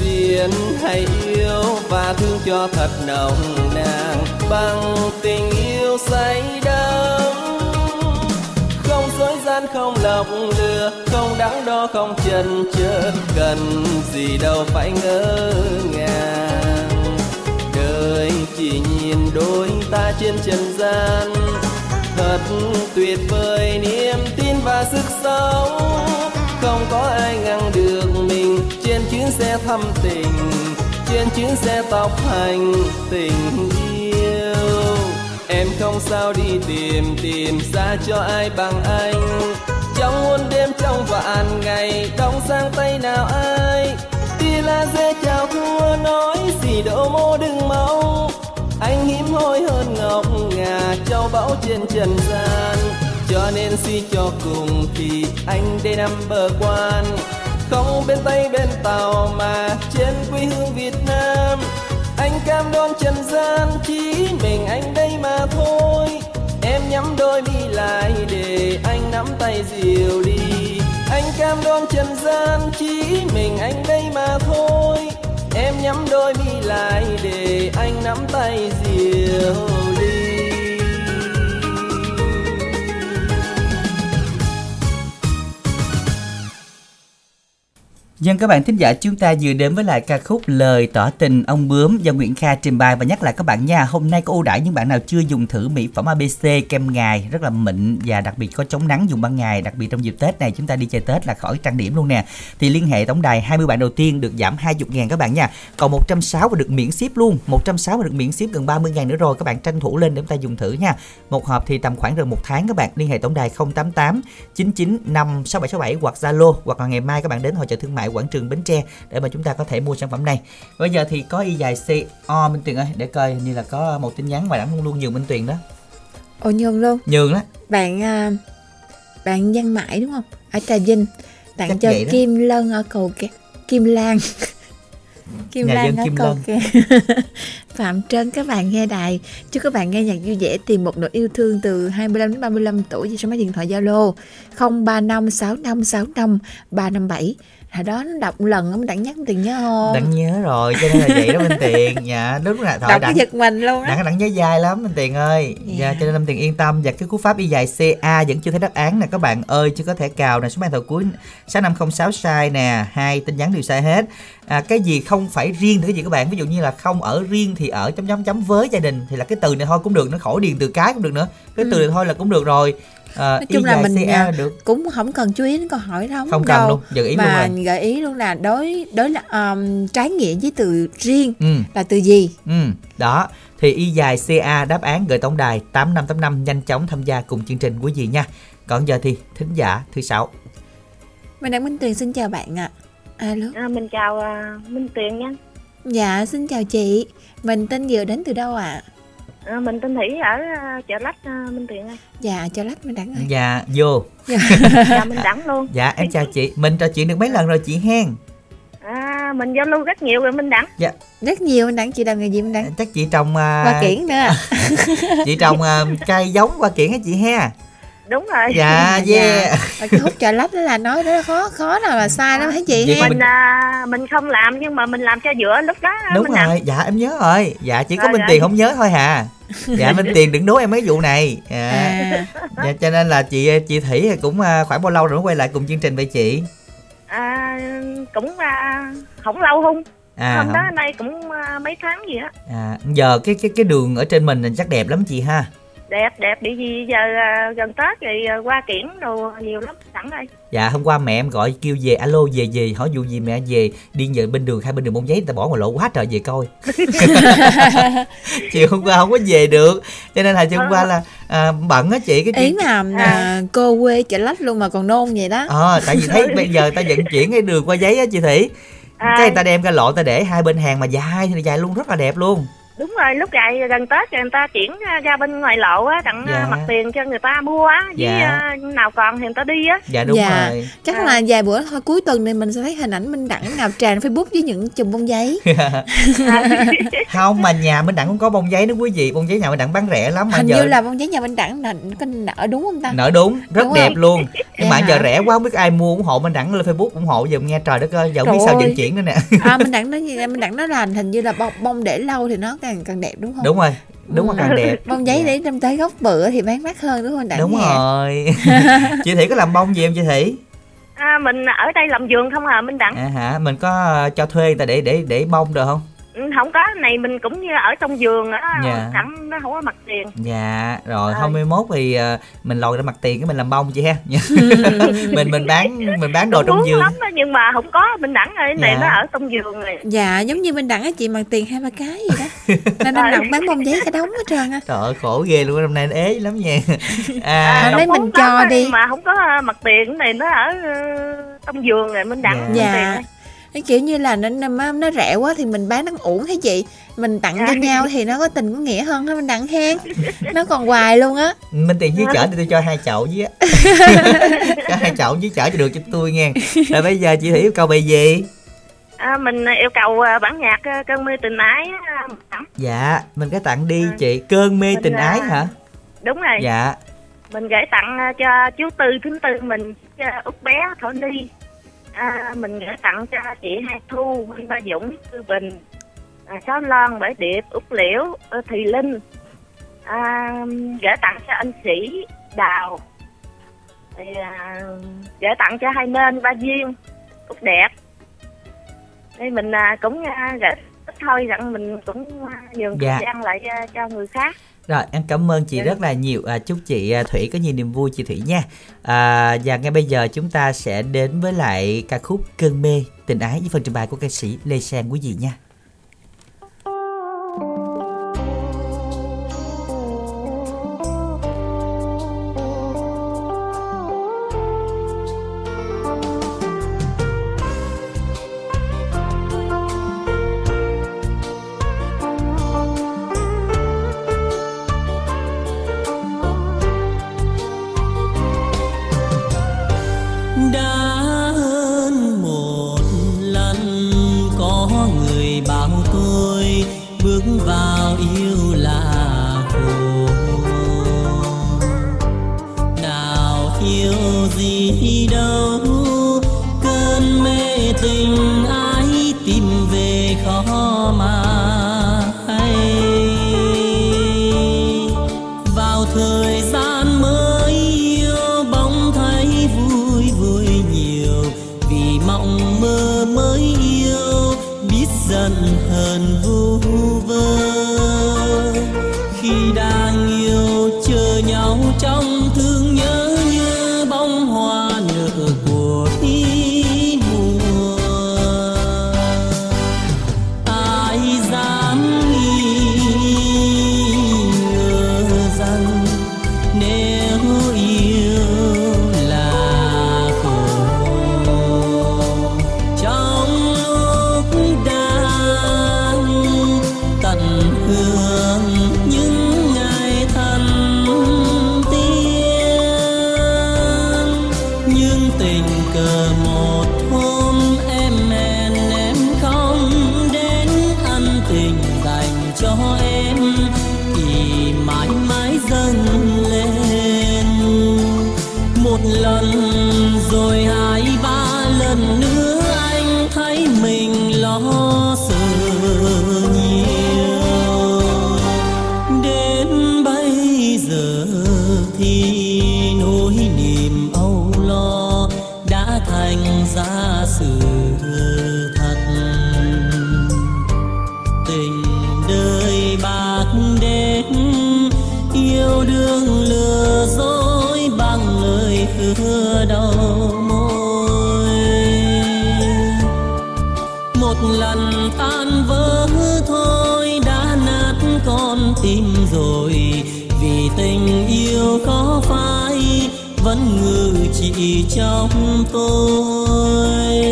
Duyên hãy yêu và thương cho thật nồng nàn bằng tình yêu say đắm, không dối gian không lọc lừa, không đắn đo không chần chừ, cần gì đâu phải ngỡ ngàng. Đời chỉ nhìn đôi ta trên trần gian, thật tuyệt vời niềm tin và sức sống, không có ai ngăn được mình trên chuyến xe thăm tình, trên chuyến xe tóc hành tình yêu. Em không sao đi tìm, tìm ra cho ai bằng anh, trong muôn đêm trong vạn ngày đông sang tay nào ai. Thì là dễ chào thua nói gì đổ mô đừng máu, anh hiếm hoi hơn ngọc ngà châu bão trên trần gian. Cho nên suy cho cùng thì anh đây nằm bờ quan, không bên Tây bên Tàu mà trên quê hương Việt Nam. Anh cam đoan trần gian chỉ mình anh đây mà thôi, em nhắm đôi mi lại để anh nắm tay dìu đi. Anh cam đoan trần gian chỉ mình anh đây mà thôi, em nhắm đôi mi lại để anh nắm tay dìu đi. Dân các bạn thính giả, chúng ta vừa đến với lại ca khúc Lời Tỏ Tình Ông Bướm do Nguyễn Kha trình bày. Và nhắc lại các bạn nha, hôm nay có ưu đãi những bạn nào chưa dùng thử mỹ phẩm a bê xê kem ngày rất là mịn và đặc biệt có chống nắng, dùng ban ngày, đặc biệt trong dịp Tết này chúng ta đi chơi Tết là khỏi trang điểm luôn nè. Thì liên hệ tổng đài, hai mươi bạn đầu tiên được giảm hai mươi ngàn các bạn nha. Còn một trăm sáu mươi và được miễn ship luôn, một trăm sáu mươi và được miễn ship gần ba mươi ngàn nữa rồi. Các bạn tranh thủ lên để chúng ta dùng thử nha. Một hộp thì tầm khoảng gần một tháng các bạn. Liên hệ tổng đài không tám tám chín chín năm sáu bảy sáu bảy hoặc Zalo, hoặc là ngày mai các bạn đến hội chợ thương mại Quảng Trường Bến Tre để mà chúng ta có thể mua sản phẩm này. Bây giờ thì có y dài co Minh Tuyền ơi, để coi như là có một tin nhắn mà đã luôn luôn nhường Minh Tuyền đó. Ồ nhường luôn. Nhường đó. Bạn bạn Văn Mãi đúng không? Ở Trà Vinh tặng chắc cho Kim Lân ở cầu kè, Kim Lan. Kim Nhà Lan ở Kim cầu kè. Phạm Trân, các bạn nghe đài, chúc các bạn nghe nhạc vui vẻ, tìm một nỗi yêu thương từ hai mươi lăm đến ba mươi lăm tuổi. Số máy điện thoại Zalo không ba năm sáu năm sáu năm ba năm bảy. Hồi đó nó đọc một lần ông Đặng nhắc Tiền nhớ không? Đặng nhớ rồi, cho nên là vậy đó Minh Tiền. Dạ đúng là thôi, đọc cái giật mình luôn đó. Đặng Đặng nhớ dai lắm Minh Tiền ơi. Dạ yeah. yeah, cho nên Minh Tiền yên tâm. Và cái cú pháp y dài xê a vẫn chưa thấy đáp án nè các bạn ơi, chưa có thể cào nè. Số mang thầu cuối sáu năm không sáu sai nè, hai tin nhắn đều sai hết. À, cái gì không phải riêng thì cái gì các bạn, ví dụ như là không ở riêng thì ở chấm chấm chấm với gia đình, thì là cái từ này thôi cũng được, nó khỏi điền từ cái cũng được nữa, cái ừ. từ này thôi là cũng được rồi. À, nói chung là mình à, được. Cũng không cần chú ý đến câu hỏi đó, không cần luôn, gợi ý mà luôn gợi ý luôn là đối đối là um, trái nghĩa với từ riêng ừ. là từ gì ừ. đó. Thì y dài xê a đáp án gửi tổng đài tám năm tám năm, nhanh chóng tham gia cùng chương trình quý vị nha. Còn giờ thì thính giả thứ sáu. Mình đang Minh Tuyền xin chào bạn ạ. À. Alo. À, mình chào uh, Minh Tuyền nha. Dạ xin chào chị. Mình tên Dừa đến từ đâu ạ? À? À, mình tên Thủy ở uh, chợ Lách uh, Minh Tuyền ơi. Dạ chợ Lách Minh Đẳng ơi. Dạ vô. Dạ, dạ Minh Đẳng luôn. Dạ em chào chị. Mình trò chuyện được mấy lần rồi chị hen? À mình giao lưu rất nhiều rồi Minh Đẳng. Dạ rất nhiều Minh Đẳng. Chị làm nghề gì Minh Đẳng? Chắc chị trồng uh... hoa kiển nữa. Chị trồng uh, cây giống hoa kiển hả chị ha? Đúng rồi. Dạ yeah. Và cái hút chợ Lách đó là nói đó khó khó nào mà sai lắm hả chị? Vậy mình à, mình không làm nhưng mà mình làm cho giữa lúc đó. Đúng mình rồi làm. Dạ em nhớ rồi. Dạ chỉ có rồi, Minh rồi. Tiền không nhớ thôi hà. Dạ Minh Tiền đừng đố em mấy vụ này. Dạ, à. Dạ cho nên là chị chị Thủy cũng khoảng bao lâu rồi mới quay lại cùng chương trình vậy chị? À, cũng à, không lâu không. À, hôm đó nay cũng à, mấy tháng gì á. À, giờ cái cái cái đường ở trên mình chắc đẹp lắm chị ha. Đẹp đẹp để gì giờ à, gần Tết thì à, qua kiển đồ nhiều lắm sẵn đây. Dạ hôm qua mẹ em gọi kêu về alo về về hỏi vụ gì mẹ về điên về bên đường hai bên đường Bông Giấy người ta bỏ ngoài lộ quá trời về coi. Chiều hôm qua không có về được cho nên là chiều hôm qua là à, bận á chị cái ý chuyện... mà à, à, cô quê chợ Lách luôn mà còn nôn vậy đó. Ờ à, tại vì thấy bây giờ ta vận chuyển cái đường qua giấy á chị Thủy à. Cái người ta đem ra lộ ta để hai bên hàng mà dài thì dài luôn rất là đẹp luôn. Đúng rồi, lúc này gần Tết người ta chuyển ra bên ngoài lộ á, đặng dạ. mặt tiền cho người ta mua á, với dạ. nào còn thì người ta đi á. Dạ đúng dạ. rồi. Chắc à. Là vài bữa thôi cuối tuần này mình sẽ thấy hình ảnh Minh Đẳng ngập tràn Facebook với những chùm bông giấy. Không mà nhà Minh Đẳng cũng có bông giấy đó quý vị, bông giấy nhà Minh Đẳng bán rẻ lắm mà. Hình giờ... như là bông giấy nhà Minh Đẳng là nở đúng không ta? Nở đúng, rất đúng đẹp rồi. Luôn. Nhưng mà giờ rẻ quá không biết ai mua ủng hộ Minh Đẳng lên Facebook ủng hộ giùm nghe trời đất ơi, giờ không biết sao vận chuyển nữa nè. À Minh Đẳng nó Minh Đẳng nó là hình như là bông, bông để lâu thì nó càng càng đẹp đúng không? Đúng rồi, đúng rồi, ừ. càng đẹp. Bông giấy để đem tới góc bữa thì bán mắc hơn đúng không Đặng? Đúng nhà. Rồi. Chị Thủy có làm bông gì em chị Thủy? À, mình ở đây làm vườn không à Minh Đặng. À hả, mình có cho thuê người ta để để để bông được không? Không có, này mình cũng như ở trong vườn á, dạ. Đặng nó không có mặt tiền. Dạ, rồi à. hai mươi mốt thì mình lòi ra mặt tiền cái mình làm bông chị ha. Mình mình bán mình bán đồ trong vườn. Lắm đó, nhưng mà không có Minh Đẳng rồi, cái dạ. này nó ở trong vườn rồi. Dạ, giống như Minh Đẳng á chị mặt tiền hai ba cái gì đó. Nên Minh Đặng bán bông giấy cả đống hết trơn á. Trời ơi khổ ghê luôn, hôm nay nó ế lắm nha. À, à lấy mình cho đi mà không có mặt tiền, cái này nó ở trong vườn rồi Minh Đặng. Dạ. Dạ. Kiểu như là nó, nó, nó rẻ quá thì mình bán ăn uổng hả chị? Mình tặng cho nhau thì nó có tình có nghĩa hơn hả Minh Đặng hen? Nó còn hoài luôn á. Minh Tiền dưới chở thì tôi cho hai chậu với á. Cho hai chậu dưới chở cho được cho tôi nghe. Rồi bây giờ chị Thủy yêu cầu bài gì? À, mình yêu cầu bản nhạc Cơn Mê Tình Ái. Dạ, mình cái tặng đi chị. Cơn Mê mình, Tình Ái hả? Đúng rồi. Dạ. Mình gửi tặng cho chú Tư, thím Tư mình, út bé Thảo Ni. À, mình gửi tặng cho chị Hai Thu, Huy Ba Dũng, Tư Bình, à, Sáu Loan, Bảy Điệp, Úc Liễu, Thùy Linh, à, gửi tặng cho anh Sĩ, Đào, à, gửi tặng cho Hai Nên, Ba Duyên, Úc Đẹp. Đây mình à, cũng à, gửi thôi rằng mình cũng à, nhường dạ. thời gian lại à, cho người khác. Rồi, em cảm ơn chị rất là nhiều. À, chúc chị Thủy có nhiều niềm vui chị Thủy nha. À, và ngay bây giờ chúng ta sẽ đến với lại ca khúc Cơn Mê Tình Ái với phần trình bày của ca sĩ Lê Sang quý vị nha. Yêu gì đâu cơn mê thì mãi mãi dâng lên một lần rồi hai ba lần nữa anh thấy mình lo sợ nhiều đến bây giờ thì nỗi niềm âu lo đã thành ra sự đầu môi. Một lần tan vỡ thôi đã nát con tim rồi, vì tình yêu có phai vẫn ngự trị trong tôi.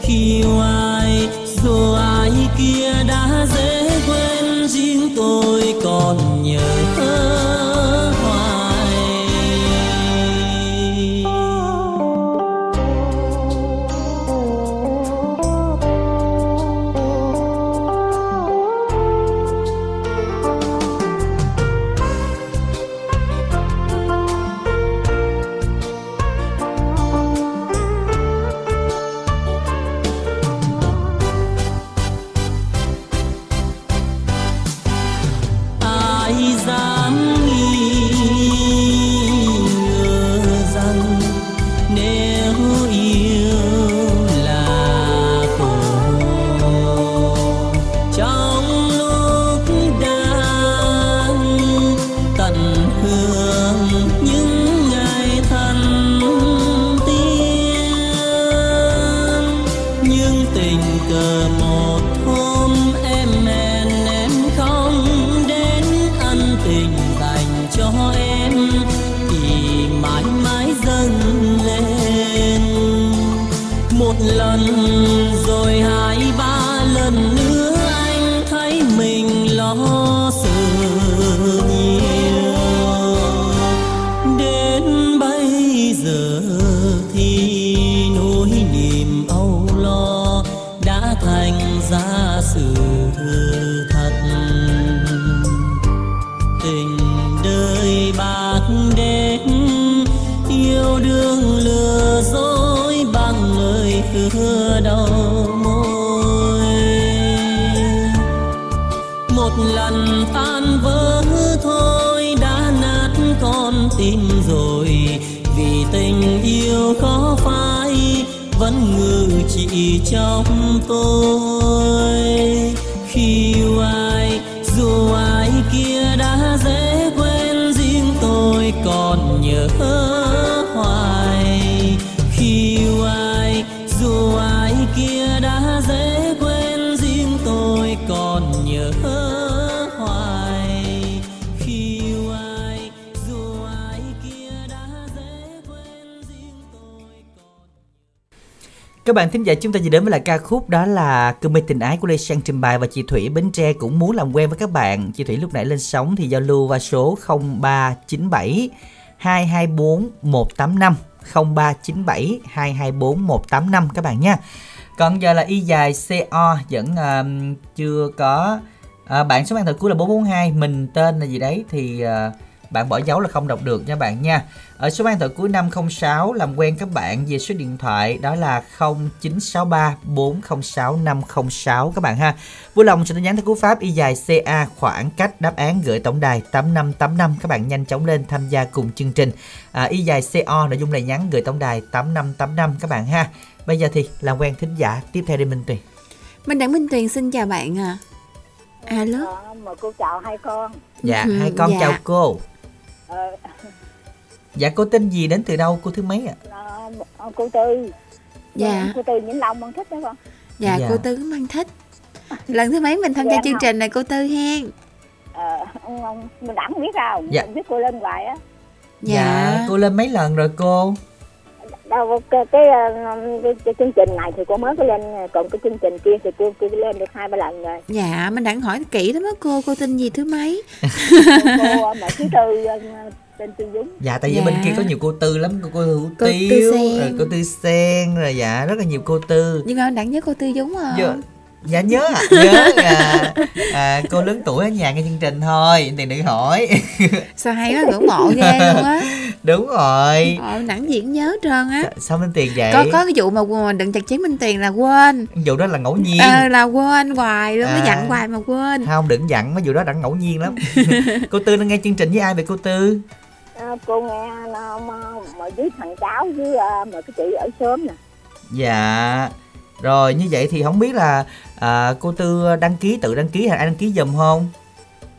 Khi ai dù ai kia đã dễ quên, riêng tôi còn nhớ. Trong tôi khi ai dù ai kia đã dễ quên, riêng tôi còn nhớ hoài. Khi ai dù ai kia đã dễ quên, riêng tôi còn nhớ hoài. Khi ai dù ai kia đã dễ quên, riêng tôi còn. Các bạn thính giả, chúng ta chỉ đến với lại ca khúc đó là Cơn mê tình ái của Lê Sang trình bày, và chị Thủy Bến Tre cũng muốn làm quen với các bạn. Chị Thủy lúc nãy lên sóng thì giao lưu qua số không ba chín bảy hai hai bốn một tám năm, không ba chín bảy hai hai bốn một tám năm các bạn nha. Còn giờ là Y dài xê o vẫn uh, chưa có uh, bạn số mạng thật cuối là bốn bốn hai, mình tên là gì đấy thì uh, bạn bỏ dấu là không đọc được nha bạn nha. Ở số an thoại cuối năm không sáu làm quen các bạn về số điện thoại đó là không chín sáu ba bốn không sáu năm không sáu các bạn ha. Vui lòng cho tin nhắn theo cú pháp Y dài xê a khoảng cách đáp án gửi tổng đài tám năm tám năm, các bạn nhanh chóng lên tham gia cùng chương trình. à, Y dài xê o nội dung lời nhắn gửi tổng đài tám năm tám năm các bạn ha. Bây giờ thì làm quen thính giả tiếp theo đi Minh Tuyền. Mình Đặng Minh Tuyền xin chào bạn ạ. à. Alo. À, mà cô chào hai con. Dạ ừ, hai con dạ. Chào cô. Ờ dạ cô tên gì, đến từ đâu, cô thứ mấy ạ? À, cô Tư. Dạ cô Tư Vĩnh Long Mang Thích đó con. Dạ, dạ cô Tư Mang Thích. Lần thứ mấy mình tham gia dạ, chương không? Trình này cô Tư hen. Ờ ông, ông mình đã không biết đâu dạ. Biết cô lên hoài á. Dạ. Dạ cô lên mấy lần rồi cô? Đâu cái, cái, cái, cái chương trình này thì cô mới có lên, còn cái chương trình kia thì cô, cô lên được hai ba lần rồi. Dạ mình đang hỏi kỹ lắm á cô, cô tên gì thứ mấy? Cô mà thứ tư tên Tư Dũng. Dạ tại vì dạ. bên kia có nhiều cô Tư lắm, cô Hữu Tiếu, cô Tư Sen rồi dạ rất là nhiều cô Tư. Nhưng mà đang nhớ cô Tư Dũng không? Dạ. Dạ nhớ à, nhớ à, à, cô lớn tuổi ở nhà nghe chương trình thôi thì đừng hỏi. Sao hay quá, ngưỡng mộ ghê luôn á. Đúng rồi. Ờ, nản diễn nhớ trơn á. Sa- sao Minh Tiền vậy? Có có cái vụ mà đựng chặt chém Minh Tiền là quên. Vụ đó là ngẫu nhiên. Ờ, là quên hoài luôn, mới à, dặn hoài mà quên. Không, đừng dặn, mấy vụ đó đã ngẫu nhiên lắm. Cô Tư đang nghe chương trình với ai vậy cô Tư? À, cô nghe mời với thằng cháu với mời cái chị ở sớm nè. Dạ. Rồi như vậy thì không biết là à, cô Tư đăng ký, tự đăng ký hay ai đăng ký giùm không?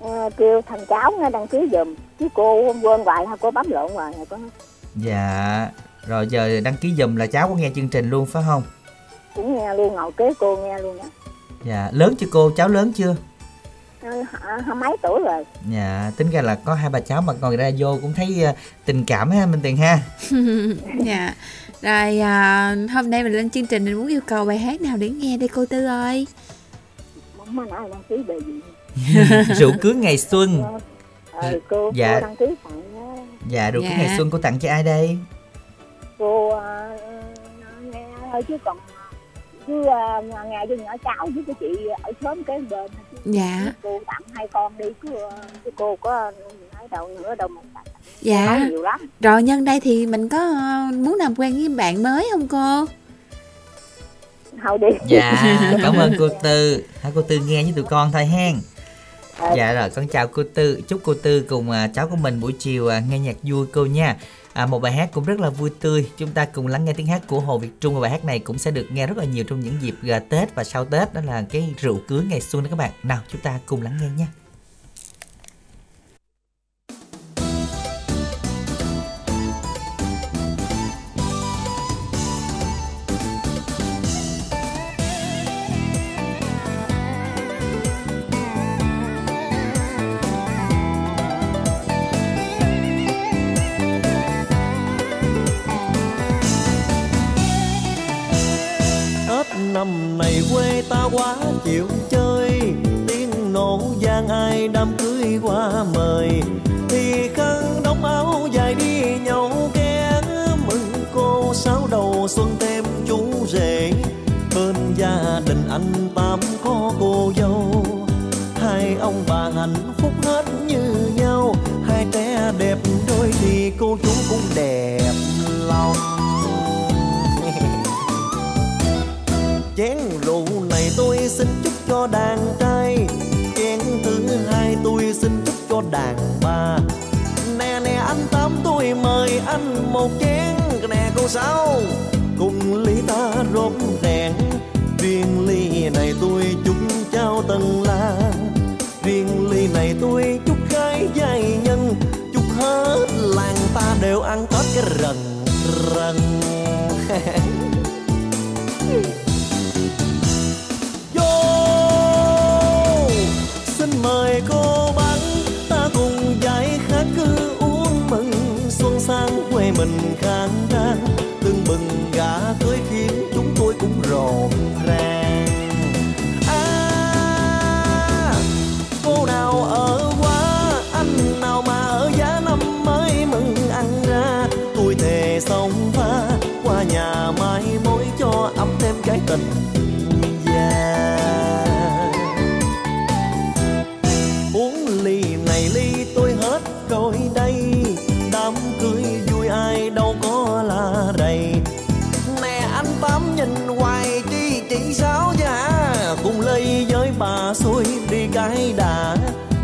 À, kêu thằng cháu nghe đăng ký giùm chứ cô quên hoài, cô bấm lộn hoài này con. Dạ rồi giờ đăng ký giùm là cháu có nghe chương trình luôn phải không? Cũng nghe luôn, ngồi kế cô nghe luôn đó. Dạ lớn chưa cô, cháu lớn chưa? Hai mấy tuổi rồi. Dạ tính ra là có hai bà cháu mà ngồi ra vô cũng thấy uh, tình cảm ha Minh Tiền ha. Dạ. Rồi à, hôm nay mình lên chương trình mình muốn yêu cầu bài hát nào để nghe đây cô Tư ơi? Mong mà nói đăng ký bài gì? Rượu cưới ngày xuân. Ờ, cô, dạ. Cô đăng ký tặng. Dạ rượu dạ. Cưới ngày xuân cô tặng cho ai đây? Cô à, nghe thôi chứ còn chứ à, ngày cho nhỏ cháu với cái chị ở sớm kế bên. Dạ. Cô tặng hai con đi chứ, chứ cô có nói đầu nửa đầu một tặng. Dạ. Rồi nhân đây thì mình có muốn làm quen với bạn mới không cô? Thôi đi. Dạ, cảm ơn cô Tư. Hãy cô Tư nghe với tụi con thôi hen. Dạ rồi, con chào cô Tư. Chúc cô Tư cùng cháu của mình buổi chiều nghe nhạc vui cô nha. À, một bài hát cũng rất là vui tươi. Chúng ta cùng lắng nghe tiếng hát của Hồ Việt Trung. Và bài hát này cũng sẽ được nghe rất là nhiều trong những dịp Tết và sau Tết. Đó là cái rượu cưới ngày xuân đó các bạn. Nào chúng ta cùng lắng nghe nha. Năm này quê ta quá chịu chơi, tiếng nổ vang ai đám cưới qua mời, thì khăn đóng áo dài đi nhậu ké, mừng cô sáu đầu xuân thêm chú rể, bên gia đình anh Tám có cô dâu, hai ông bà hạnh phúc hết như nhau, hai té đẹp đôi thì cô chú cũng đẹp lòng. Chén rượu này tôi xin chúc cho đàn trai, chén thứ hai tôi xin chúc cho đàn bà. Nè nè anh Tám tôi mời anh một chén, nè cô Sáu cùng ly ta rộp đèn. Riêng ly này tôi chúc trao tầng la, riêng ly này tôi chúc gái dày nhân, chúc hết làng ta đều ăn Tết cái rần rần. Mời cô bác ta cùng giải khát cứ uống mừng, xuân sang quê mình khang trang, từng bừng gã cưới khiến chúng tôi cũng rộn ràng. À, cô nào ở quá, anh nào mà ở giá năm mới mừng ăn ra, tôi thề sông pha qua nhà mai mối cho ấm thêm cái tình. Bà xôi đi cái đã,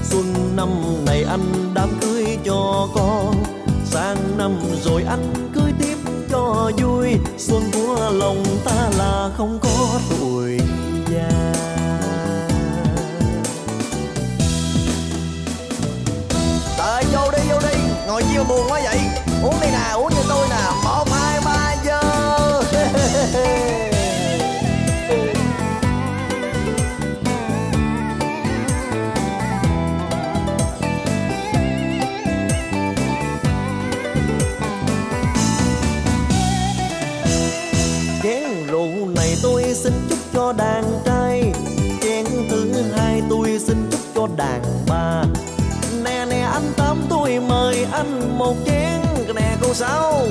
xuân năm này anh đám cưới cho con, sang năm rồi anh cưới tiếp cho vui, xuân của lòng ta là không có tuổi già. Đợi vô đi vô đi, ngồi chiêu buồn quá vậy, uống đi nè, uống như tôi nè, một hai ba giờ. Xin chúc cho đàn trai, chén thứ hai tôi xin chúc cho đàn bà. Nè nè anh Tám tôi mời anh một chén, nè cô Sáu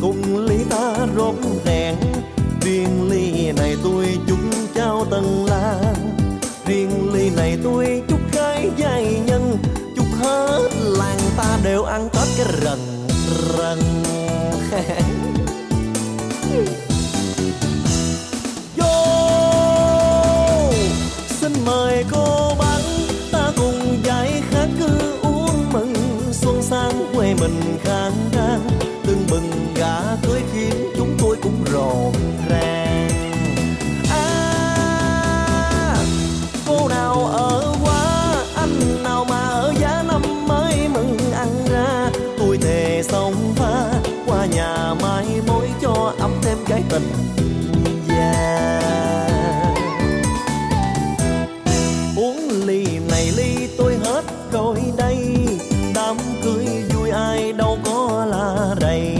cùng ly ta rộp đèn. Riêng ly này tôi chúc trao tầng la, ăn tót cái rần rần. Vô, xin mời cô bác, ta cùng giải khát cứ uống mừng xuân sang quê mình khang trang, tưng bừng gã cưới khiến chúng tôi cũng rộn ràng. À, cô nào ở quá, anh nào mà ở giá năm mới mừng ăn ra, tôi thề sông pha qua nhà mai mối cho ấm thêm cái tình. Yeah. Uống ly này ly tôi hết rồi đây, đám cưới vui ai đâu có là đầy.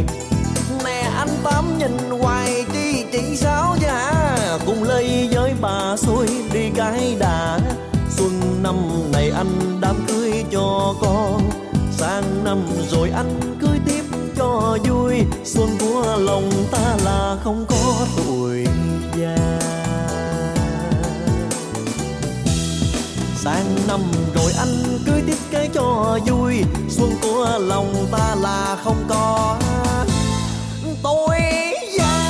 Nè anh Tám nhìn hoài chi chỉ sáu giá, cùng lấy với bà xuôi đi cái đã. Xuân năm này anh đám cưới cho con, sang năm rồi anh cưới tiếp cho vui. Xuân của lòng ta là không có tuổi già. Sang năm rồi anh cưới tiếp cái cho vui. Xuân của lòng ta là không có tuổi già.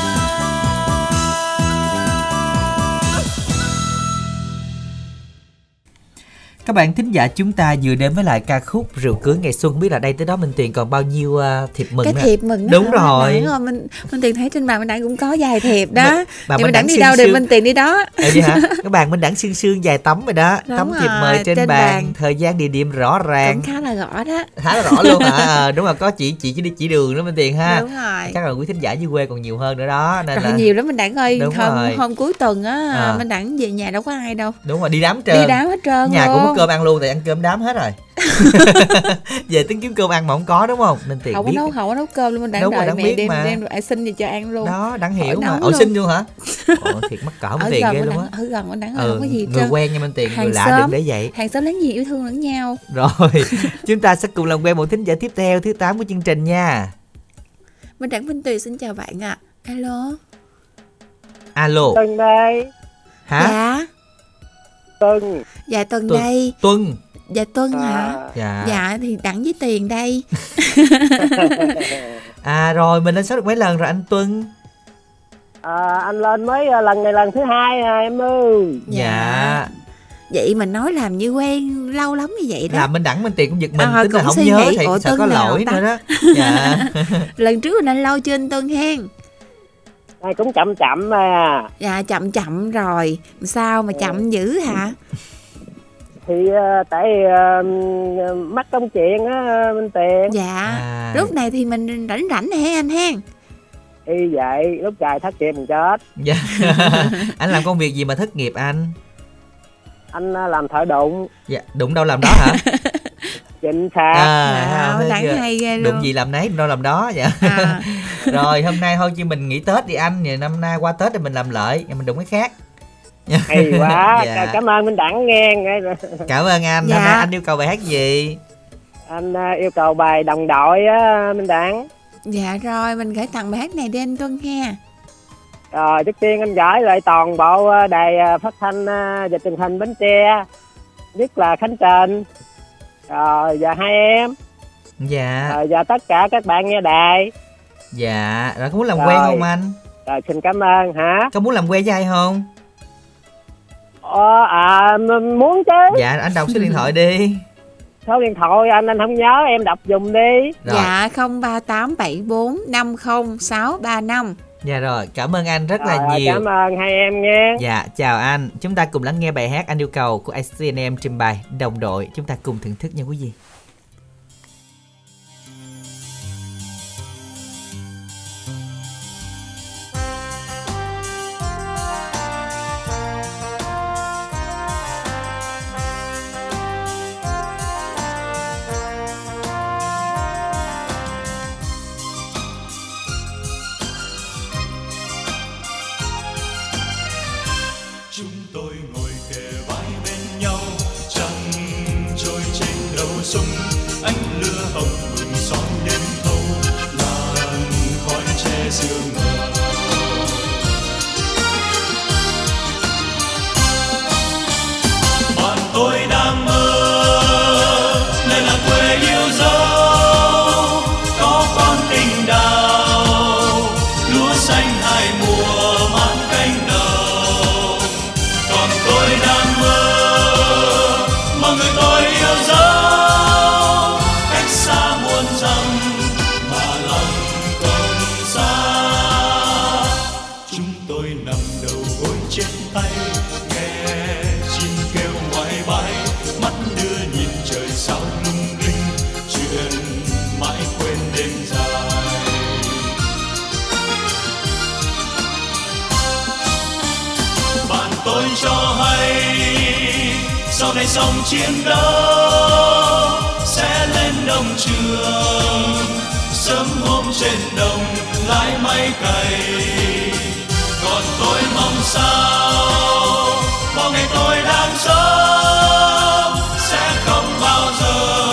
Các bạn thính giả, chúng ta vừa đến với lại ca khúc Rượu Cưới Ngày Xuân. Không biết là đây tới đó Minh Tuyền còn bao nhiêu uh, thiệp mừng? Cái thiệp mừng đó. Đúng rồi. Đúng rồi. Minh, Minh Tuyền thấy trên bàn Minh Đẳng cũng có vài thiệp đó. Bà Minh Đẳng đi đâu thì Minh Tuyền đi đó. À, vậy hả? Các bạn Minh Đẳng sương sương vài tấm rồi đó. Đúng tấm rồi, thiệp mời trên, trên bàn. bàn, thời gian địa điểm rõ ràng. Cũng khá là rõ đó. Khá là rõ luôn hả? À, đúng rồi, có chỉ chỉ đi chỉ đường đó Minh Tuyền ha. Đúng rồi. Chắc là quý thính giả dưới quê còn nhiều hơn nữa đó. Nên là... nhiều lắm Minh Đẳng ơi. Đúng hôm, rồi. Hôm cuối tuần á, à. Minh Đẳng về nhà đâu có ai đâu. Đúng rồi, đi đám trơn. Đi đám hết trơn. Nhà cũng có cơm ăn luôn, tại ăn cơm đám hết rồi. Về tính kiếm cơm ăn mà không có, đúng không? Mình tiện không biết. Nấu, không có nấu cơm luôn, mình đang đợi mẹ đem đem đồ xin về cho ăn luôn. Đó, Đặng hiểu mà. Ổ xin luôn hả? Ồ, thiệt mắc cỡ Minh Tiền ghê luôn á. Ở gần ở Đặng không có gì chứ. Người quen nha Minh Tiền, người lạ đừng để vậy. Hàng xóm láng giềng yêu thương lẫn nhau. Rồi, chúng ta sẽ cùng làm quen một thính giả tiếp theo, thứ tám của chương trình nha. Mình Đặng Minh Tuyền xin chào bạn ạ. Alo. Alo. Tuần đây. Hả? Tuần. Dạ Tuần tu- đây. Tuần. Dạ Tuần à. Hả? Dạ. Dạ thì Đặng với Tiền đây. À rồi mình lên sóng được mấy lần rồi anh Tuần? À, anh lên mới lần này lần thứ hai à, em ơi. Dạ. Dạ. Vậy mình nói làm như quen lâu lắm như vậy đó. Làm Minh Đẳng Minh Tiền cũng giật mình, à, tính cũng là không nhớ thì sẽ có lỗi nữa đó. Dạ. Lần trước mình lên lâu chưa anh Tuần hen? À, cũng chậm chậm mà. Dạ chậm chậm rồi. Sao mà chậm dữ hả? Thì uh, tại uh, mắc công chuyện á Minh Tiền. Dạ à. Lúc này thì mình rảnh rảnh nè anh hen. Y vậy, lúc dài thất nghiệp mình chết. Dạ. Anh làm công việc gì mà thất nghiệp anh? Anh làm thợ đụng. Dạ, đụng đâu làm đó hả? Chính xác. À, à, hay ghê luôn. Đụng gì làm nấy, đâu làm đó vậy. À. Rồi hôm nay thôi chứ mình nghỉ Tết đi anh, vậy năm nay qua Tết thì mình làm lợi, mình đụng cái khác. Hay quá. Dạ. Cảm ơn Minh Đẳng nghe. Cảm ơn anh. Dạ. Hôm nay anh yêu cầu bài hát gì? Anh yêu cầu bài Đồng Đội á Minh Đẳng. Dạ rồi mình gửi tặng bài hát này đi anh Tuân ha. Rồi trước tiên anh gửi lại toàn bộ đài phát thanh và truyền hình Bến Tre, nhất là Khánh Trình. Rồi và hai em. Dạ. Rồi và tất cả các bạn nghe đài. Dạ. Rồi có muốn làm rồi. quen không anh? Rồi xin cảm ơn hả. Có muốn làm quen với ai không? Ờ à muốn chứ. Dạ anh đọc số điện thoại đi. Số điện thoại anh anh không nhớ, em đọc dùm đi. Rồi. Dạ không ba tám bảy bốn năm không sáu ba năm. Dạ rồi cảm ơn anh rất rồi, là nhiều. Cảm ơn hai em nghe. Dạ chào anh. Chúng ta cùng lắng nghe bài hát anh yêu cầu của i xê en em trình bày Đồng Đội. Chúng ta cùng thưởng thức nha quý vị. Tôi đang mơ nơi làng quê yêu dấu. sông chiến đấu sẽ lên đồng trường. Sớm hôm trên đồng lái máy cày, còn tôi mong sao bao ngày tôi đang sống sẽ không bao giờ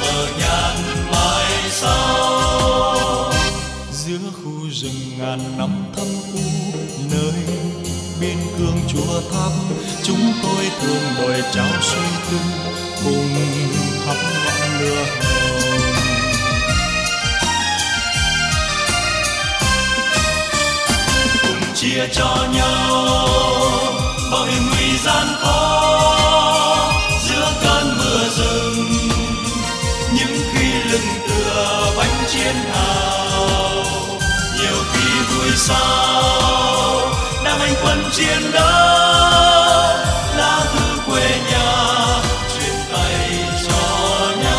mờ nhạt mai sau. Giữa khu rừng ngàn năm thâm u, nơi biên cương chùa tháp, chúng tôi thường đòi trao suy tư cùng thắp ngọn lửa hồng. Cùng chia cho nhau bao hiểm nguy gian khó giữa cơn mưa rừng, những khi lưng tựa bánh chiến hào, nhiều khi vui sao hành quân chiến đấu, lá thư quê nhà truyền tay cho nhau.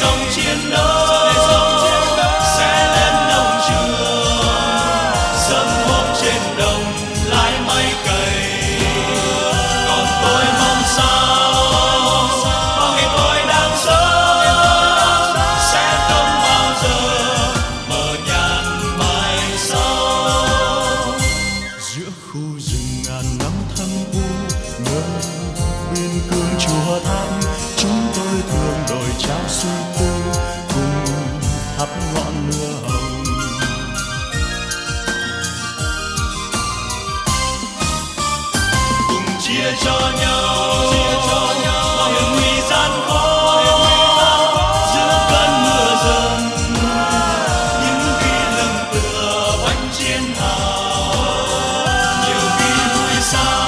Sông chiến đấu sẽ lên đồng trường, sớm hôm trên đồng lái máy cày, còn tôi mong sao bao ngày tôi đang sống sẽ không bao giờ mờ nhạt mai sau. Giữa khu rừng ngàn năm thâm u, nơi biên cương chùa tháp, chúng tôi thường đổi trao suy tư cùng thắp ngọn lửa hồng. Cùng chia cho nhau bao hiểm nguy gian khó giữa cơn mưa rừng, những khi lưng tựa bánh chiến hào, nhiều khi vui sao.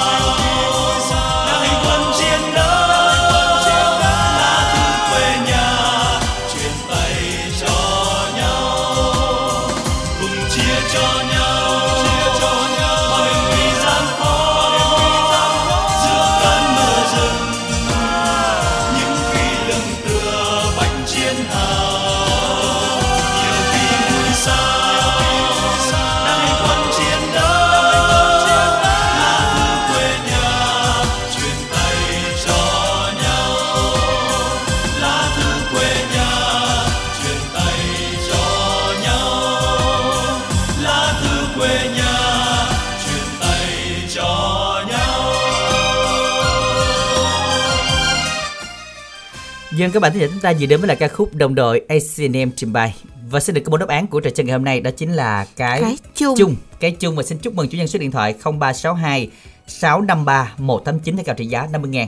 Dân các bạn thấy chúng ta gì đến với là ca khúc Đồng đội a xê and em trình bày, và xin được công bố đáp án của trò chơi ngày hôm nay, đó chính là cái, cái chung. chung cái chung Và xin chúc mừng chủ nhân số điện thoại không ba sáu hai sáu năm ba một tám chín đã cào trị giá năm mươi ngàn.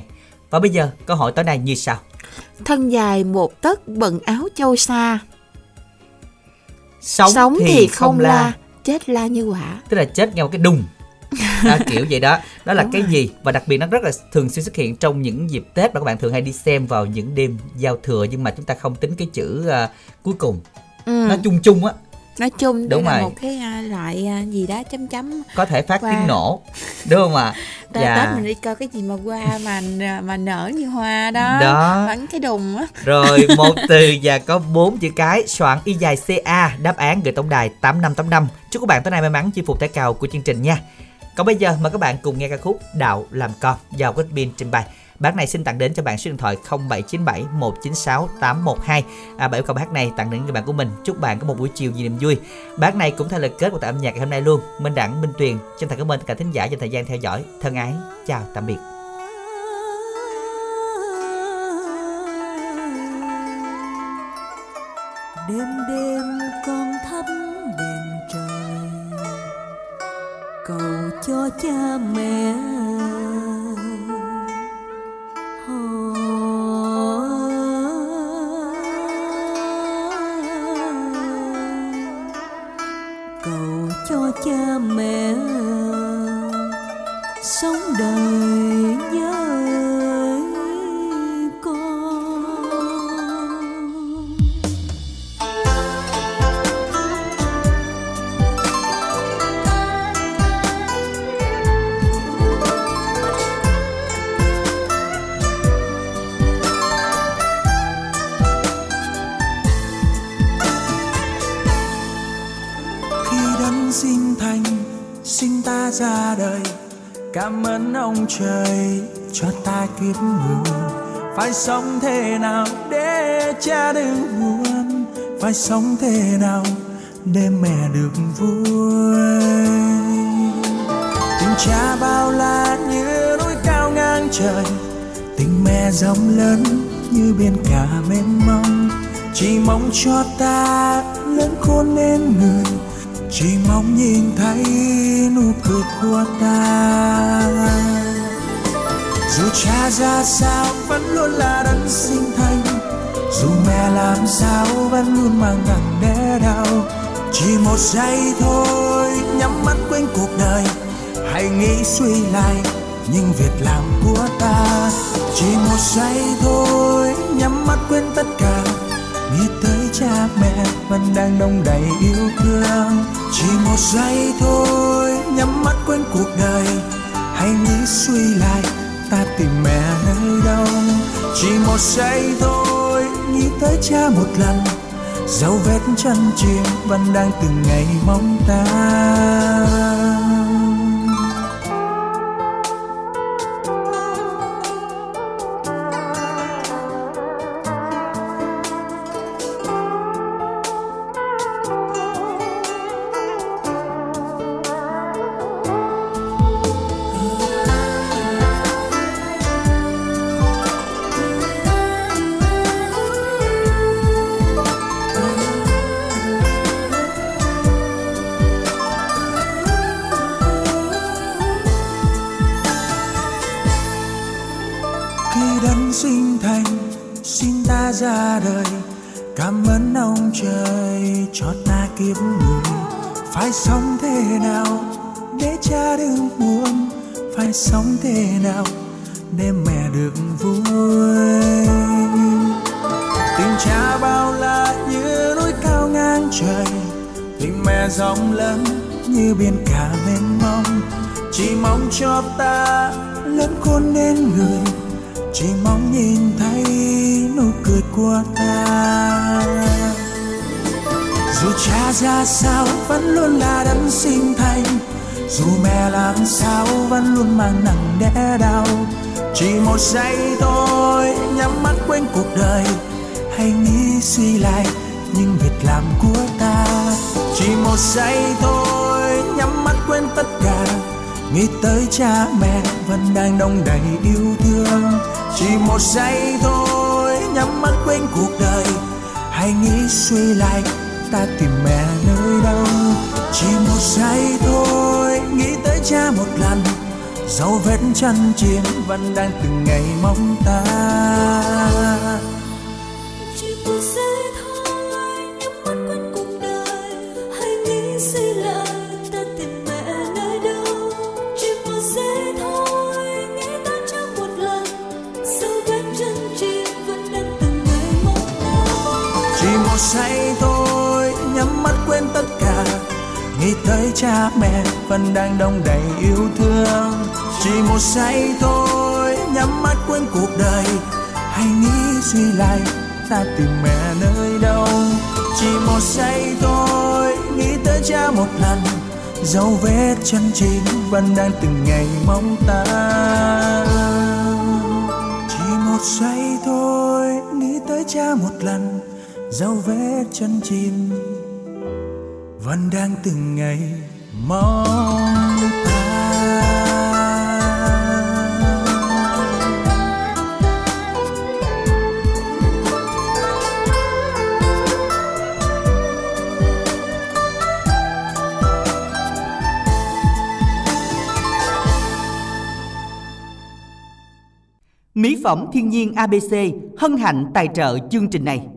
Và bây giờ câu hỏi tối nay như sau: thân dài một tấc bận áo châu sa, sống, sống thì, thì không la, la chết la như quả. Tức là chết nghe một cái đùng à, kiểu vậy đó. Đó là đúng cái rồi. Gì và đặc biệt nó rất là thường xuyên xuất hiện trong những dịp Tết, và các bạn thường hay đi xem vào những đêm giao thừa, nhưng mà chúng ta không tính cái chữ uh, cuối cùng. Ừ. Nó chung chung á. Nói chung đúng là rồi. Một cái uh, loại uh, gì đó chấm chấm có thể phát qua tiếng nổ, đúng không ạ? À? Dạ. Tết mình đi coi cái gì mà qua mà mà nở như hoa đó, đó. Bắn cái đùng á. Rồi một từ và có bốn chữ cái, soạn y dài ca, đáp án gửi tổng đài tám năm tám năm. Chúc các bạn tối nay may mắn chinh phục thẻ cào của chương trình nha. Còn bây giờ mời các bạn cùng nghe ca khúc Đạo Làm Con do Quách Bình trình bày. Bản này xin tặng đến cho bạn số điện thoại không bảy chín bảy một chín sáu tám một hai. À, bài câu hát này tặng đến người bạn của mình. Chúc bạn có một buổi chiều nhiều niềm vui. Bản này cũng thay lời kết của tập âm nhạc ngày hôm nay luôn. Minh Đẳng, Minh Tuyền chân thành cảm ơn tất cả thính giả dành thời gian theo dõi. Thân ái, chào tạm biệt. Đêm đêm con thắp đèn trời, cầu cho cha mẹ cha mẹ sống đời với con. Khi đấng sinh thành sinh ta ra đời, cảm ơn ông trời cho ta kiếp người. Phải sống thế nào để cha đừng buồn, phải sống thế nào để mẹ được vui. Tình cha bao la như núi cao ngang trời, tình mẹ rộng lớn như biển cả mênh mông. Chỉ mong cho ta lớn khôn nên người, chỉ mong nhìn thấy nụ cười của ta. Dù cha ra sao vẫn luôn là đấng sinh thành, dù mẹ làm sao vẫn luôn mang nặng đẻ đau. Chỉ một giây thôi nhắm mắt quên cuộc đời, hãy nghĩ suy lại những việc làm của ta. Chỉ một giây thôi nhắm mắt quên tất cả, nghĩ tới cha mẹ vẫn đang đong đầy yêu thương. Chỉ một giây thôi nhắm mắt quên cuộc đời, hãy nghĩ suy lại ta tìm mẹ nơi đâu. Chỉ một giây thôi nghĩ tới cha một lần, dấu vết chân chim vẫn đang từng ngày mong ta. Giây tôi nhắm mắt quên cuộc đời, hãy nghĩ suy lại những việc làm của ta. Chỉ một giây thôi nhắm mắt quên tất cả, nghĩ tới cha mẹ vẫn đang đong đầy yêu thương. Chỉ một giây thôi nhắm mắt quên cuộc đời, hãy nghĩ suy lại ta tìm mẹ nơi đâu. Chỉ một giây thôi nghĩ tới cha một lần, dấu vết chân chim vẫn đang từng ngày mong ta. Chỉ một giây thôi nhắm mắt quên cuộc đời, hãy nghĩ suy lại ta tìm mẹ nơi đâu. Chỉ một giây thôi nghĩ ta trong một lần, dấu vết chân chim vẫn đang từng ngày mong ta. Chỉ một giây thôi nhắm mắt quên tất cả, nghĩ tới cha mẹ vẫn đang đong đầy yêu thương. Chỉ một giây thôi nhắm mắt quên cuộc đời, hãy nghĩ suy lại ta tìm mẹ nơi đâu. Chỉ một giây thôi nghĩ tới cha một lần, dấu vết chân chính vẫn đang từng ngày mong ta. Chỉ một giây thôi nghĩ tới cha một lần, dấu vết chân chính vẫn đang từng ngày mong ta. Mỹ Phẩm Thiên Nhiên a bê xê hân hạnh tài trợ chương trình này.